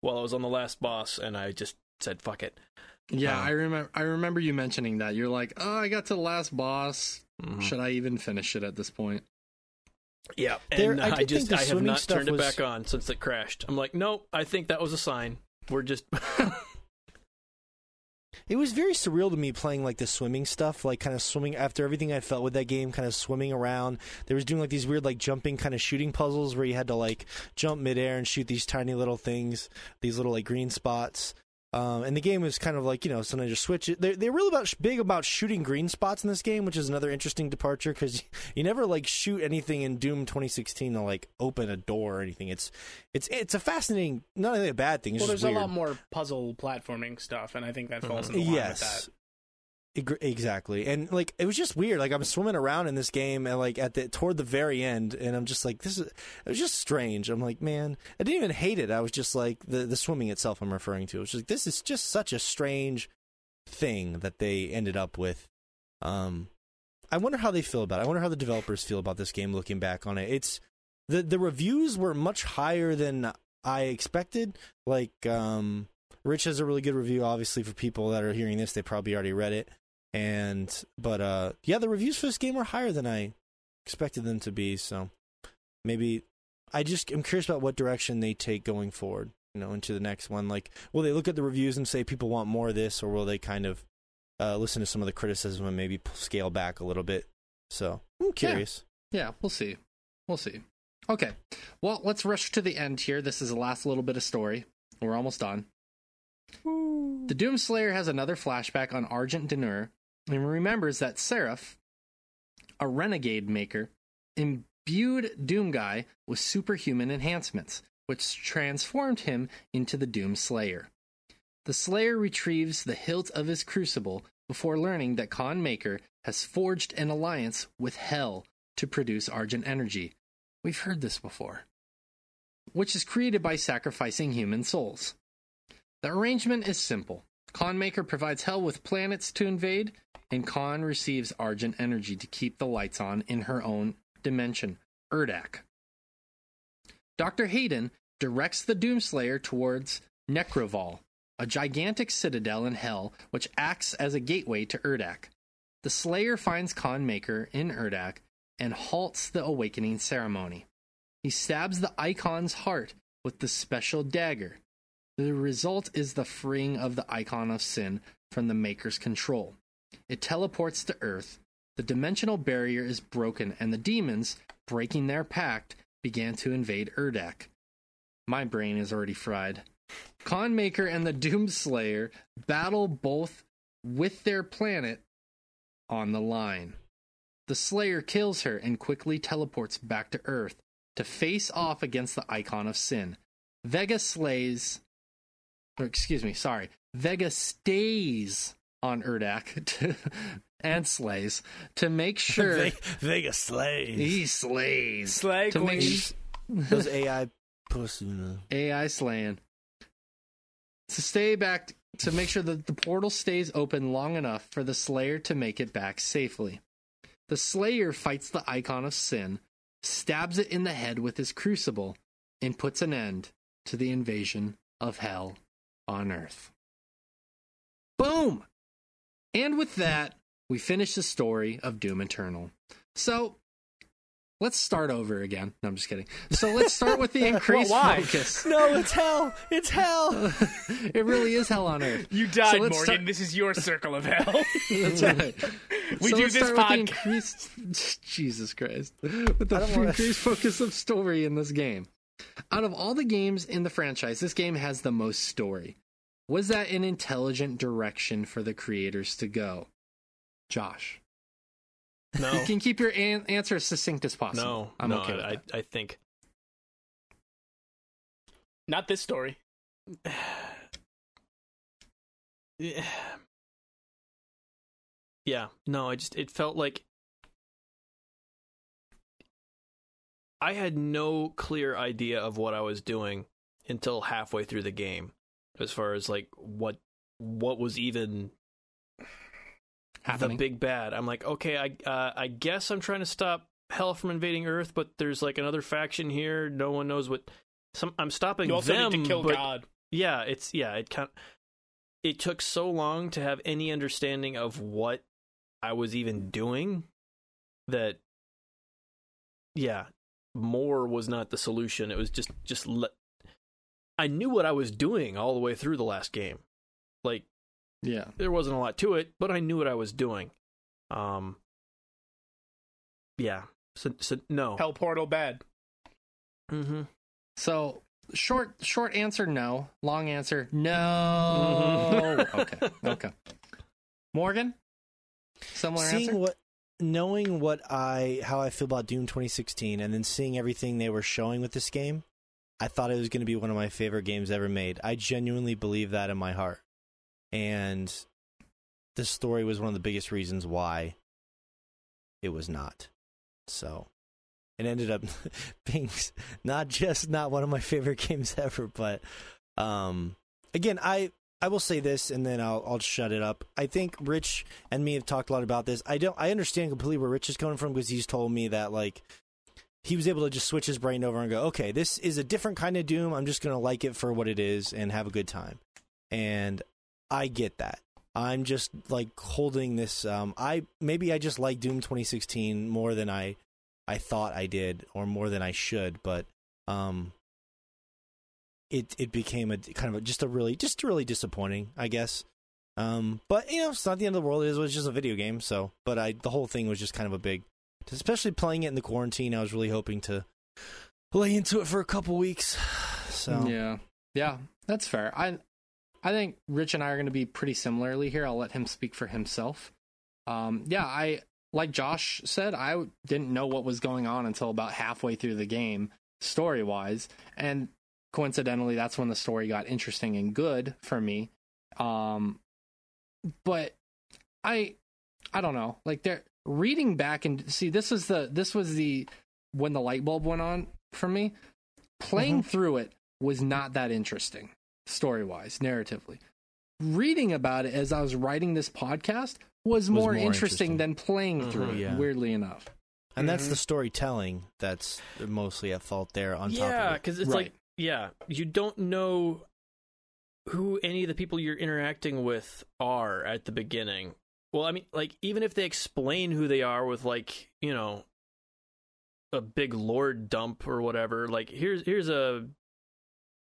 while I was on the last boss, and I just said, fuck it. Yeah, um, I remember I remember you mentioning that. You're like, oh, I got to the last boss. Mm-hmm. Should I even finish it at this point? Yeah, there, and I, I just I have not turned was... it back on since it crashed. I'm like, nope, I think that was a sign. We're just... It was very surreal to me playing, like, the swimming stuff, like, kind of swimming after everything I felt with that game, kind of swimming around. They was doing, like, these weird, like, jumping kind of shooting puzzles where you had to, like, jump midair and shoot these tiny little things, these little, like, green spots. Um, and the game was kind of like, you know, sometimes you switch it. They're, they're real about, big about shooting green spots in this game, which is another interesting departure because you never, like, shoot anything in Doom twenty sixteen to, like, open a door or anything. It's it's it's a fascinating, not only a bad thing, it's well, just there's weird. A lot more puzzle platforming stuff, and I think that falls mm-hmm. in the line yes. with that. Exactly. And like it was just weird. Like I'm swimming around in this game and like at the toward the very end and I'm just like this is it was just strange. I'm like, man, I didn't even hate it. I was just like the the swimming itself I'm referring to. It was just like this is just such a strange thing that they ended up with. Um I wonder how they feel about it. I wonder how the developers feel about this game looking back on it. It's the the reviews were much higher than I expected. Like um Rich has a really good review, obviously, for people that are hearing this. They probably already read it. And but uh yeah, the reviews for this game were higher than I expected them to be, so maybe I just am curious about what direction they take going forward, you know, into the next one. Like, will they look at the reviews and say people want more of this, or will they kind of uh listen to some of the criticism and maybe scale back a little bit? So I'm curious. Yeah, yeah we'll see. We'll see. Okay. Well, let's rush to the end here. This is the last little bit of story. We're almost done. Woo. The Doomslayer has another flashback on Argent D'Nur and remembers that Seraph, a renegade maker, imbued Doom Guy with superhuman enhancements, which transformed him into the Doomslayer. The Slayer retrieves the hilt of his crucible before learning that Khan Maykr has forged an alliance with Hell to produce Argent Energy. We've heard this before. Which is created by sacrificing human souls. The arrangement is simple. Khan Maykr provides Hell with planets to invade, and Khan receives Argent Energy to keep the lights on in her own dimension, Urdak. Doctor Hayden directs the Doomslayer towards Necroval, a gigantic citadel in Hell which acts as a gateway to Urdak. The Slayer finds Khan Maykr in Urdak and halts the awakening ceremony. He stabs the Icon's heart with the special dagger. The result is the freeing of the Icon of Sin from the Maker's control. It teleports to Earth, the dimensional barrier is broken, and the demons, breaking their pact, began to invade Urdak. My brain is already fried. Khan Maykr and the Doomslayer battle both with their planet on the line. The Slayer kills her and quickly teleports back to Earth to face off against the Icon of Sin. Vega slays... Or excuse me, sorry. Vega stays on Urdak to, and slays to make sure Ve- Vega slays. He slays. Slay to make sh- those A I pussy. A I slaying. To stay back so make sure that the portal stays open long enough for the Slayer to make it back safely. The Slayer fights the Icon of Sin, stabs it in the head with his crucible, and puts an end to the invasion of hell on Earth. Boom! And with that, we finish the story of Doom Eternal. So, let's start over again. No, I'm just kidding. So let's start with the increased well, why? focus. No, it's hell. It's hell. It really is hell on Earth. You died, so Morgan. Start... This is your circle of hell. That's right. We so do let's this podcast. Increased... Jesus Christ. With the wanna... increased focus of story in this game. Out of all the games in the franchise, this game has the most story. Was that an intelligent direction for the creators to go? Josh. No. You can keep your an- answer as succinct as possible. No, I'm no, okay with I, that. I think. Not this story. yeah. yeah, no, I just, it felt like I had no clear idea of what I was doing until halfway through the game, as far as like what what was even happening. The big bad. I'm like, okay, I uh, I guess I'm trying to stop hell from invading Earth, but there's like another faction here. No one knows what. Some I'm stopping you also them. Need to kill but, God. Yeah, it's yeah. It kind of, it took so long to have any understanding of what I was even doing that. Yeah, more was not the solution. It was just just let. I knew what I was doing all the way through the last game, like. Yeah, there wasn't a lot to it, but I knew what I was doing. Um, yeah, so so no. Hell portal bad. Mm-hmm. So short short answer no. Long answer no. Mm-hmm. okay, okay. Morgan, similar seeing answer. What, knowing what I how I feel about Doom twenty sixteen, and then seeing everything they were showing with this game, I thought it was going to be one of my favorite games ever made. I genuinely believe that in my heart. And this story was one of the biggest reasons why it was not. So it ended up being not just not one of my favorite games ever, but um, again, I, I will say this and then I'll, I'll shut it up. I think Rich and me have talked a lot about this. I don't, I understand completely where Rich is coming from, because he's told me that like he was able to just switch his brain over and go, okay, this is a different kind of Doom. I'm just going to like it for what it is and have a good time. And I get that. I'm just like holding this. Um, I maybe I just like Doom twenty sixteen more than I, I thought I did, or more than I should. But um, it it became a kind of a, just a really just really disappointing, I guess. Um, but you know, it's not the end of the world. It was just a video game. So, but I the whole thing was just kind of a big, especially playing it in the quarantine. I was really hoping to lay into it for a couple weeks. So yeah, yeah, that's fair. I. I think Rich and I are going to be pretty similarly here. I'll let him speak for himself. Um, yeah, I like Josh said, I didn't know what was going on until about halfway through the game, story-wise. And coincidentally, that's when the story got interesting and good for me. Um, but I I don't know. Like, they're reading back and... See, this is the this was the... When the light bulb went on for me, playing mm-hmm. through it was not that interesting. Story-wise, narratively, reading about it as I was writing this podcast was, was more, more interesting, interesting than playing mm-hmm, through it. Yeah. Weirdly enough, and mm-hmm. that's the storytelling that's mostly at fault there. On yeah, top, yeah, because it. it's right. like, yeah, you don't know who any of the people you're interacting with are at the beginning. Well, I mean, like even if they explain who they are with, like you know, a big lore dump or whatever. Like here's here's a,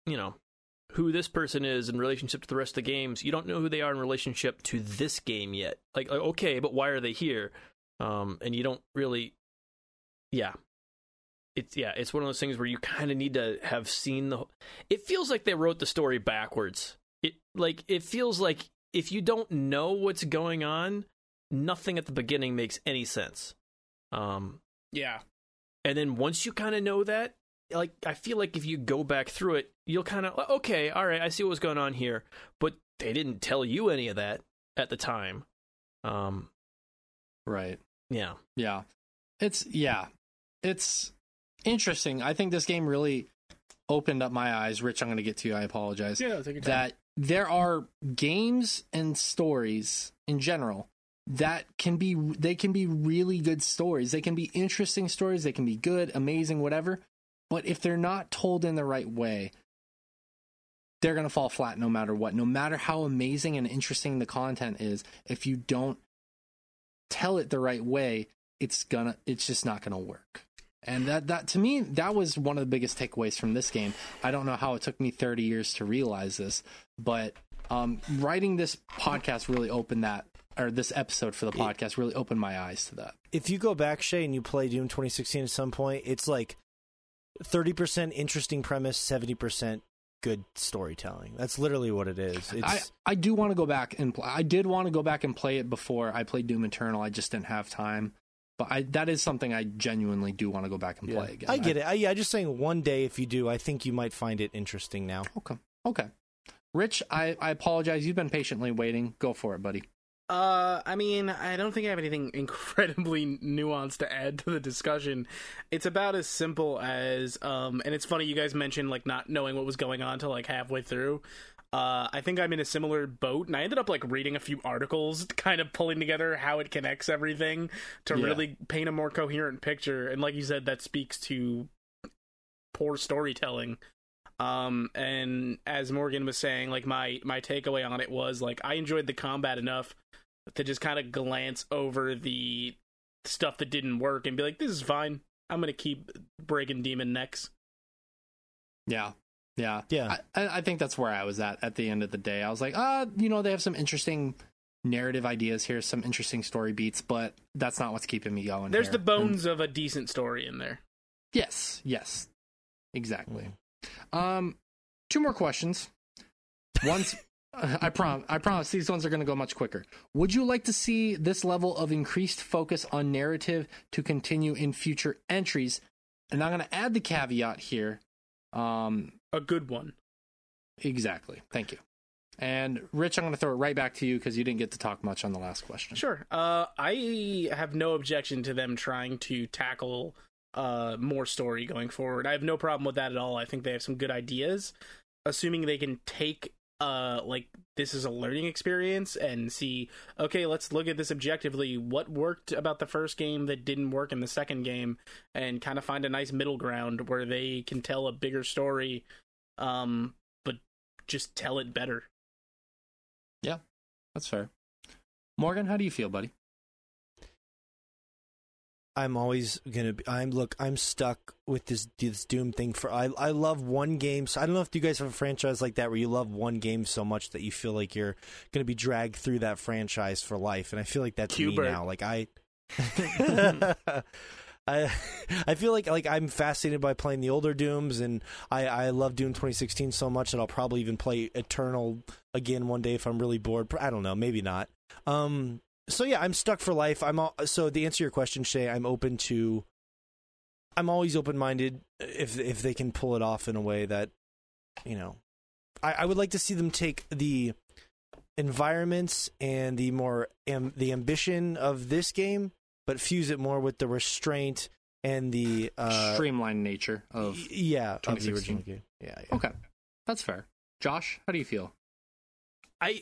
you know. who this person is in relationship to the rest of the games. You don't know who they are in relationship to this game yet. Like, like okay, but why are they here? Um, and you don't really, yeah, it's, yeah, it's one of those things where you kind of need to have seen the, it feels like they wrote the story backwards. It like, it feels like if you don't know what's going on, nothing at the beginning makes any sense. Um, yeah. And then once you kind of know that, like, I feel like if you go back through it, you'll kind of, okay, all right, I see what's going on here. But they didn't tell you any of that at the time. Um, right. Yeah. Yeah. It's, yeah. It's interesting. I think this game really opened up my eyes. Rich, I'm going to get to you. I apologize. Yeah, take your time. That there are games and stories in general that can be, they can be really good stories. They can be interesting stories. They can be good, amazing, whatever. But if they're not told in the right way, they're going to fall flat no matter what. No matter how amazing and interesting the content is, if you don't tell it the right way, it's gonna, it's just not going to work. And that, that to me, that was one of the biggest takeaways from this game. I don't know how it took me thirty years to realize this, but um, writing this podcast really opened that, or this episode for the podcast really opened my eyes to that. If you go back, Shay, and you play Doom twenty sixteen at some point, it's like thirty percent interesting premise, seventy percent good storytelling. That's literally what it is. It's... I, I do want to go back and play. I did want to go back and play it before I played Doom Eternal. I just didn't have time. But I, that is something I genuinely do want to go back and play yeah. again. I get it. I, yeah, I'm just saying one day if you do, I think you might find it interesting now. Okay. Okay. Rich, I, I apologize. You've been patiently waiting. Go for it, buddy. Uh, I mean, I don't think I have anything incredibly nuanced to add to the discussion. It's about as simple as, um, and it's funny you guys mentioned, like, not knowing what was going on till, like, halfway through. Uh, I think I'm in a similar boat, and I ended up, like, reading a few articles, kind of pulling together how it connects everything to yeah. really paint a more coherent picture. And like you said, that speaks to poor storytelling. Um, and as Morgan was saying, like, my, my takeaway on it was, like, I enjoyed the combat enough to just kind of glance over the stuff that didn't work and be like, this is fine. I'm going to keep breaking demon necks. Yeah. Yeah, yeah. I, I think that's where I was at at the end of the day. I was like, ah, oh, you know, they have some interesting narrative ideas here, some interesting story beats, but that's not what's keeping me going. There's here. the bones and, of a decent story in there. Yes, yes, exactly. Mm. Um, two more questions. Once I prom, I promise these ones are going to go much quicker. Would you like to see this level of increased focus on narrative to continue in future entries? And I'm going to add the caveat here. Um. A good one. Exactly. Thank you. And Rich, I'm going to throw it right back to you because you didn't get to talk much on the last question. Sure. Uh, I have no objection to them trying to tackle uh, more story going forward. I have no problem with that at all. I think they have some good ideas, assuming they can take uh, like this is a learning experience and see, okay, let's look at this objectively. What worked about the first game that didn't work in the second game, and kind of find a nice middle ground where they can tell a bigger story, um, but just tell it better. Yeah, that's fair. Morgan, how do you feel, buddy? I'm always going to be, I'm look, I'm stuck with this, this Doom thing for, I I love one game. So I don't know if you guys have a franchise like that where you love one game so much that you feel like you're going to be dragged through that franchise for life. And I feel like that's Hubert. me now. Like I, I, I feel like, like I'm fascinated by playing the older Dooms, and I, I love Doom twenty sixteen so much that I'll probably even play Eternal again one day if I'm really bored. I don't know. Maybe not. Um, So yeah, I'm stuck for life. I'm all, so to answer your question, Shay, I'm open to. I'm always open-minded if if they can pull it off in a way that, you know, I, I would like to see them take the environments and the more am, the ambition of this game, but fuse it more with the restraint and the uh, streamlined nature of yeah of the original game. Yeah, yeah. Okay, that's fair. Josh, how do you feel? I.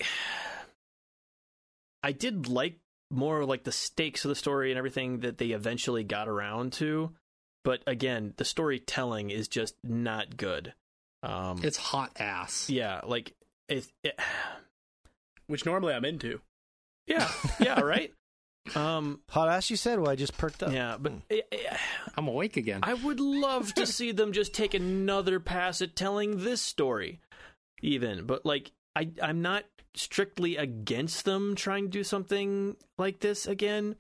I did like more like the stakes of the story and everything that they eventually got around to. But again, the storytelling is just not good. Um, it's hot ass. Yeah. Like it, it which normally I'm into. Yeah. Yeah. Right. um, hot ass. You said, well, I just perked up. Yeah. But it, it, I'm awake again. I would love to see them just take another pass at telling this story even, but like, I, I'm not strictly against them trying to do something like this again,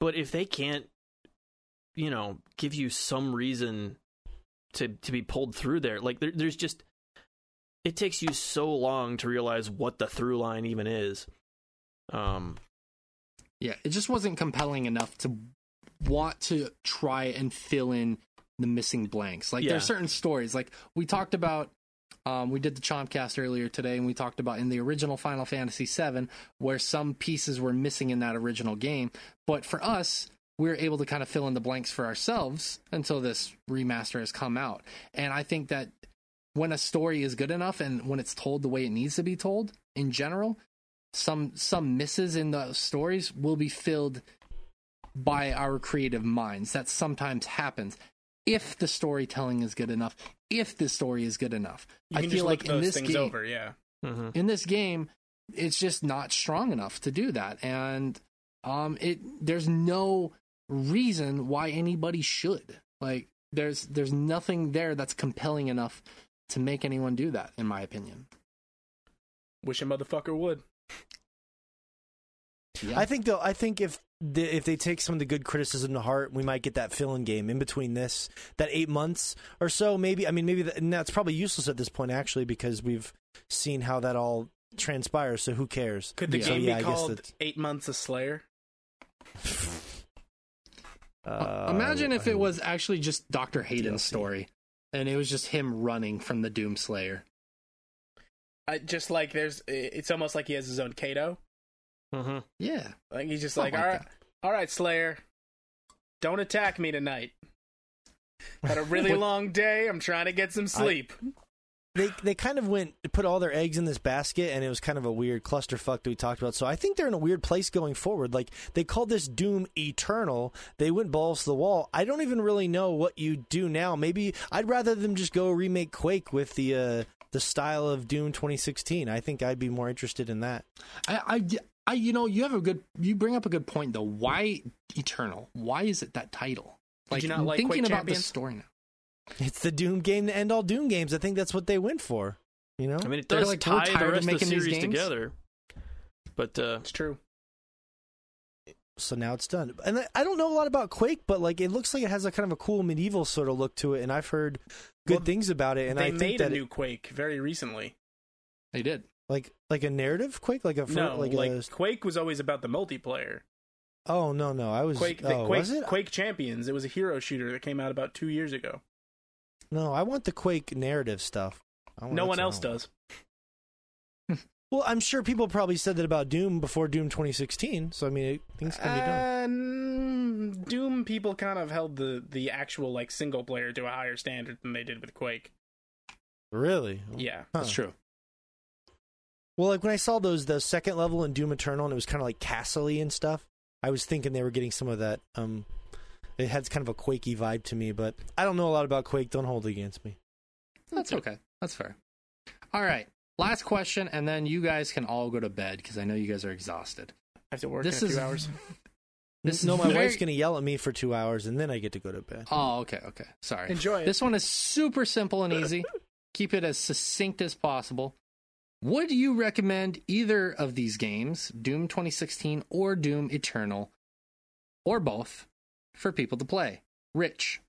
but if they can't, you know, give you some reason to to be pulled through there, like there, there's just, it takes you so long to realize what the through line even is. Um, yeah, it just wasn't compelling enough to want to try and fill in the missing blanks. Like yeah. there's certain stories, like we talked about. Um, we did the Chompcast earlier today, and we talked about in the original Final Fantasy seven where some pieces were missing in that original game. But for us, we were able to kind of fill in the blanks for ourselves until this remaster has come out. And I think that when a story is good enough and when it's told the way it needs to be told in general, some some misses in the stories will be filled by our creative minds. That sometimes happens if the storytelling is good enough, if the story is good enough. You can I feel like in this game, over, yeah. Mm-hmm. in this game, it's just not strong enough to do that. And um, it there's no reason why anybody should. Like, there's there's nothing there that's compelling enough to make anyone do that, in my opinion. Wish a motherfucker would. Yeah. I think though, I think if they, if they take some of the good criticism to heart, we might get that fill-in game in between this, that eight months or so, maybe. I mean, maybe the, and that's probably useless at this point, actually, because we've seen how that all transpires. So who cares? Could the yeah. game so, yeah, be called Eight Months a Slayer? uh, Imagine if it was actually just Doctor Hayden's D L C story, and it was just him running from the Doomslayer. I just like there's, it's almost like he has his own Kato. Mm-hmm. Yeah, like he's just like, all right, all right, Slayer, don't attack me tonight. Had a really long day. I'm trying to get some sleep. I, they they kind of went put all their eggs in this basket, and it was kind of a weird clusterfuck that we talked about. So I think they're in a weird place going forward. Like, they called this Doom Eternal. They went balls to the wall. I don't even really know what you do now. Maybe I'd rather them just go remake Quake with the. Uh, The style of Doom twenty sixteen. I think I'd be more interested in that. I, I, I, you know, you have a good, you bring up a good point though. Why Eternal? Why is it that title? Like, Did you not like thinking Quake about Champions? The story now. It's the Doom game to end all Doom games. I think that's what they went for. You know, I mean, it does like, tie the rest of the series together. But uh, it's true. So now it's done. And I don't know a lot about Quake, but like it looks like it has a kind of a cool medieval sort of look to it, and I've heard good well, things about it. And they I think made that a new it, Quake very recently. They did. Like like a narrative Quake? Like a no, like, like a, Quake was always about the multiplayer. Oh no no, I was Quake the, oh, Quake, was it? Quake Champions. It was a hero shooter that came out about two years ago. No, I want the Quake narrative stuff. I want no one else does. Well, I'm sure people probably said that about Doom before Doom twenty sixteen, so I mean, things can be done. Um, Doom people kind of held the, the actual like single player to a higher standard than they did with Quake. Really? Yeah, huh. That's true. Well, like when I saw those the second level in Doom Eternal, and it was kind of like castle-y and stuff, I was thinking they were getting some of that. Um, it had kind of a Quakey vibe to me, but I don't know a lot about Quake. Don't hold it against me. That's okay. That's fair. All right. Last question, and then you guys can all go to bed because I know you guys are exhausted. I have to work this in a is, two hours. This no, is my very... wife's going to yell at me for two hours, and then I get to go to bed. Oh, okay, okay. Sorry. Enjoy it. This one is super simple and easy. Keep it as succinct as possible. Would you recommend either of these games, Doom twenty sixteen or Doom Eternal, or both, for people to play? Rich.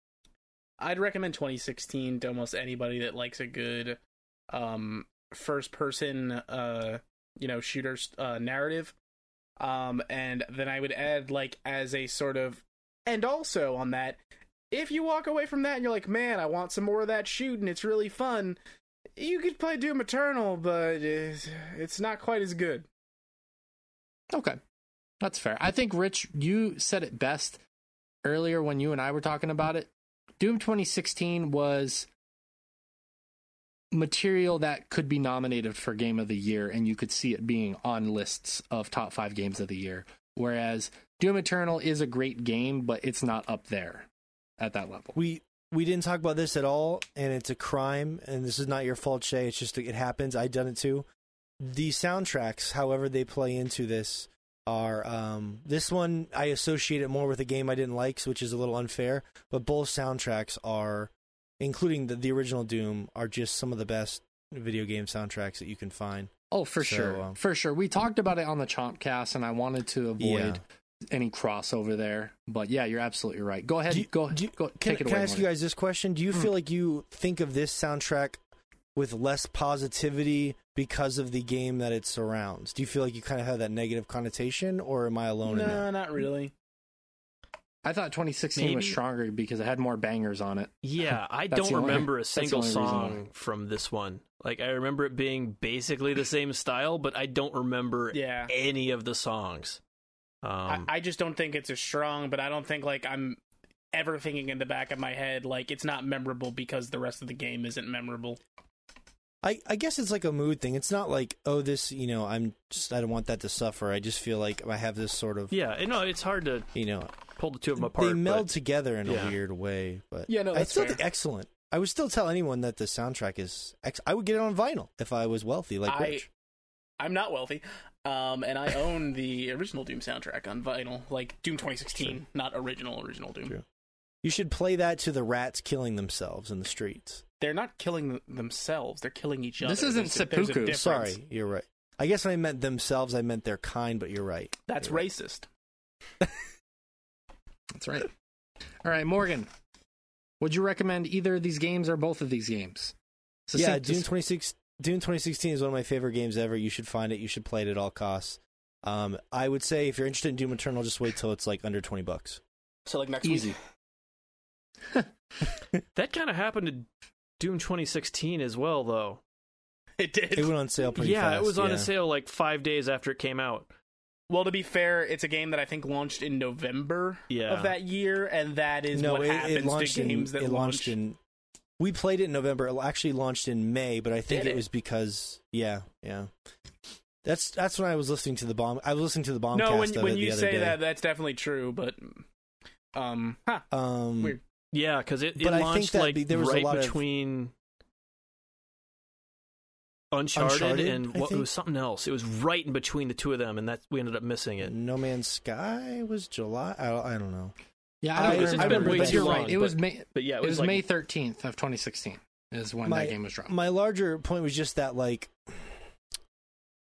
I'd recommend twenty sixteen to almost anybody that likes a good... um. first person uh you know shooters uh narrative, um and then I would add like as a sort of, and also on that, if you walk away from that and you're like, man, I want some more of that shooting, it's really fun, you could play Doom Eternal, but it's not quite as good. Okay, that's fair. I think Rich, you said it best earlier when you and I were talking about it. Doom twenty sixteen was material that could be nominated for Game of the Year, and you could see it being on lists of top five games of the year, whereas Doom Eternal is a great game, but it's not up there at that level. We we didn't talk about this at all, and it's a crime, and this is not your fault, Shay. It's just, it happens. I've done it too. The soundtracks, however they play into this, are um this one I associate it more with a game I didn't like, which is a little unfair, but both soundtracks are, including the, the original Doom, are just some of the best video game soundtracks that you can find. Oh, for so, sure. Um, for sure. We talked about it on the Chompcast, and I wanted to avoid yeah. any crossover there. But yeah, you're absolutely right. Go ahead. You, go, you, go can, take it can away. Can I ask Marty. You guys this question? Do you hmm. feel like you think of this soundtrack with less positivity because of the game that it surrounds? Do you feel like you kind of have that negative connotation, or am I alone no, in that? No, not really. I thought twenty sixteen Maybe. Was stronger because it had more bangers on it. Yeah, I don't only, remember a single song from this one. Like, I remember it being basically the same style, but I don't remember yeah. any of the songs. Um, I, I just don't think it's as strong, but I don't think, like, I'm ever thinking in the back of my head, like, it's not memorable because the rest of the game isn't memorable. I, I guess it's like a mood thing. It's not like, oh, this, you know, I'm just, I don't want that to suffer. I just feel like I have this sort of... Yeah, no, it's hard to, you know, pull the two of them apart. They meld but, together in yeah. a weird way, but yeah, no, that's I still fair. think excellent. I would still tell anyone that the soundtrack is... Ex- I would get it on vinyl if I was wealthy, like I, Rich. I'm not wealthy, um, and I own the original Doom soundtrack on vinyl, like Doom twenty sixteen, True. not original, original Doom. True. You should play that to the rats killing themselves in the streets. They're not killing themselves, they're killing each other. This isn't there's seppuku. A, Sorry, you're right. I guess when I meant themselves, I meant their kind, but you're right. That's you're racist. Right. That's right. All right, Morgan, would you recommend either of these games or both of these games? So yeah, Doom twenty-six, Doom twenty sixteen is one of my favorite games ever. You should find it. You should play it at all costs. Um, I would say if you're interested in Doom Eternal, just wait till it's like under twenty bucks. So like next Easy. week. That kind of happened to Doom twenty sixteen as well, though. It did. It went on sale pretty yeah, fast. Yeah, it was on yeah. a sale like five days after it came out. Well, to be fair, it's a game that I think launched in November yeah. of that year, and that is no, what it, happens it to games in, that it launched in... We played it in November. It actually launched in May, but I think it, it was because... Yeah, yeah. That's that's when I was listening to the bomb... I was listening to the bombcast no, when, of when it the other day. No, when you say that, that's definitely true, but... Um, huh. Um, Weird. Yeah, because it, it launched like be, there was right a lot between of... Uncharted, Uncharted and what, it was something else. It was right in between the two of them, and that we ended up missing it. No Man's Sky was July. I, I don't know. Yeah, I, I, it's I been way too long. You're right. It but, was May. But yeah, it was, it was like, May thirteenth of twenty sixteen is when my, that game was dropped. My larger point was just that, like,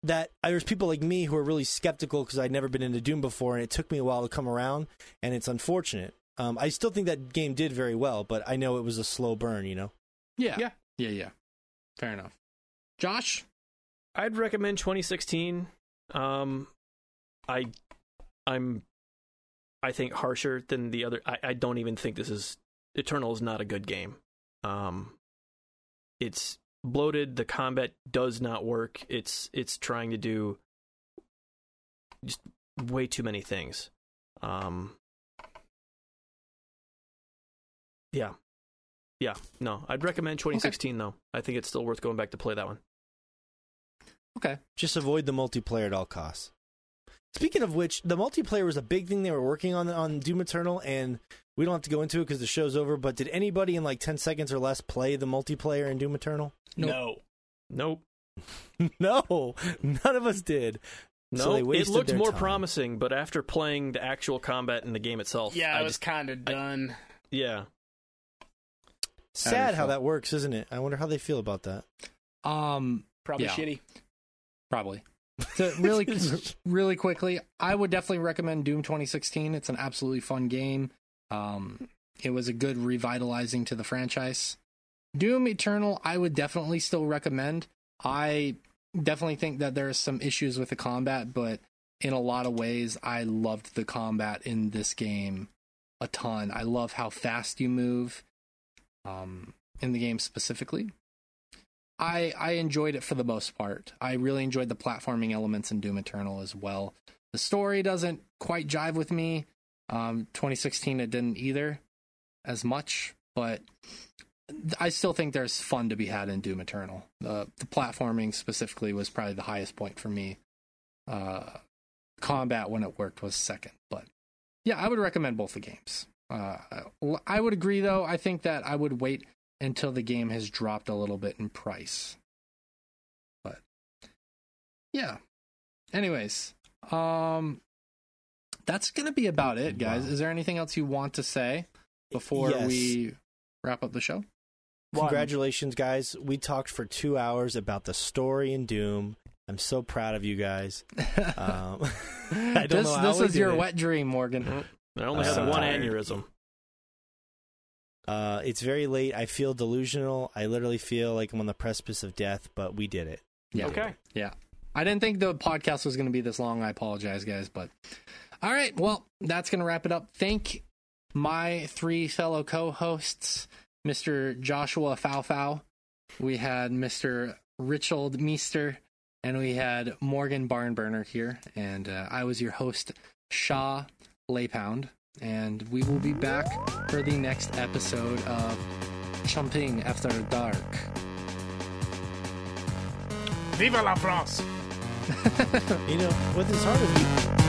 that there's people like me who are really skeptical because I'd never been into Doom before, and it took me a while to come around, and it's unfortunate. Um, I still think that game did very well, but I know it was a slow burn, you know? Yeah. Yeah, yeah. yeah. Fair enough. Josh? I'd recommend twenty sixteen. Um, I, I'm, I think, harsher than the other. I, I don't even think this is... Eternal is not a good game. Um, it's bloated. The combat does not work. It's, it's trying to do just way too many things. Um... Yeah. Yeah. No, I'd recommend twenty sixteen, okay. though. I think it's still worth going back to play that one. Okay. Just avoid the multiplayer at all costs. Speaking of which, the multiplayer was a big thing they were working on on Doom Eternal, and we don't have to go into it because the show's over, but did anybody in like ten seconds or less play the multiplayer in Doom Eternal? Nope. No. Nope. No. None of us did. No, so they it looked more time. promising, but after playing the actual combat in the game itself... Yeah, I, I was kind of done. I, Yeah. Sad how that works, isn't it? I wonder how they feel about that. Um, Probably yeah. shitty. Probably. So really, really quickly, I would definitely recommend Doom twenty sixteen. It's an absolutely fun game. Um, it was a good revitalizing to the franchise. Doom Eternal, I would definitely still recommend. I definitely think that there are some issues with the combat, but in a lot of ways, I loved the combat in this game. A ton. I love how fast you move um, in the game specifically. I I enjoyed it for the most part. I really enjoyed the platforming elements in Doom Eternal as well. The story doesn't quite jive with me. Um, twenty sixteen, it didn't either as much, but I still think there's fun to be had in Doom Eternal. Uh, the platforming specifically was probably the highest point for me. Uh, combat, when it worked, was second, but yeah, I would recommend both the games. Uh, I would agree, though. I think that I would wait until the game has dropped a little bit in price. But, yeah. Anyways, um, that's going to be about it, guys. Wow. Is there anything else you want to say before yes. we wrap up the show? Congratulations, guys. We talked for two hours about the story in Doom. I'm so proud of you guys. Um, I don't this know this is your it. wet dream, Morgan. I only uh, had one tired. aneurysm. Uh, it's very late. I feel delusional. I literally feel like I'm on the precipice of death, but we did it. Yeah. Okay. It. Yeah. I didn't think the podcast was going to be this long. I apologize, guys. But all right. Well, that's going to wrap it up. Thank my three fellow co-hosts, Mister Joshua Faufau. We had Mister Richard Meester. And we had Morgan Barnburner here, and uh, I was your host, Shaw Laypound, and we will be back for the next episode of Chomping After Dark. Vive la France! You know, with his heart of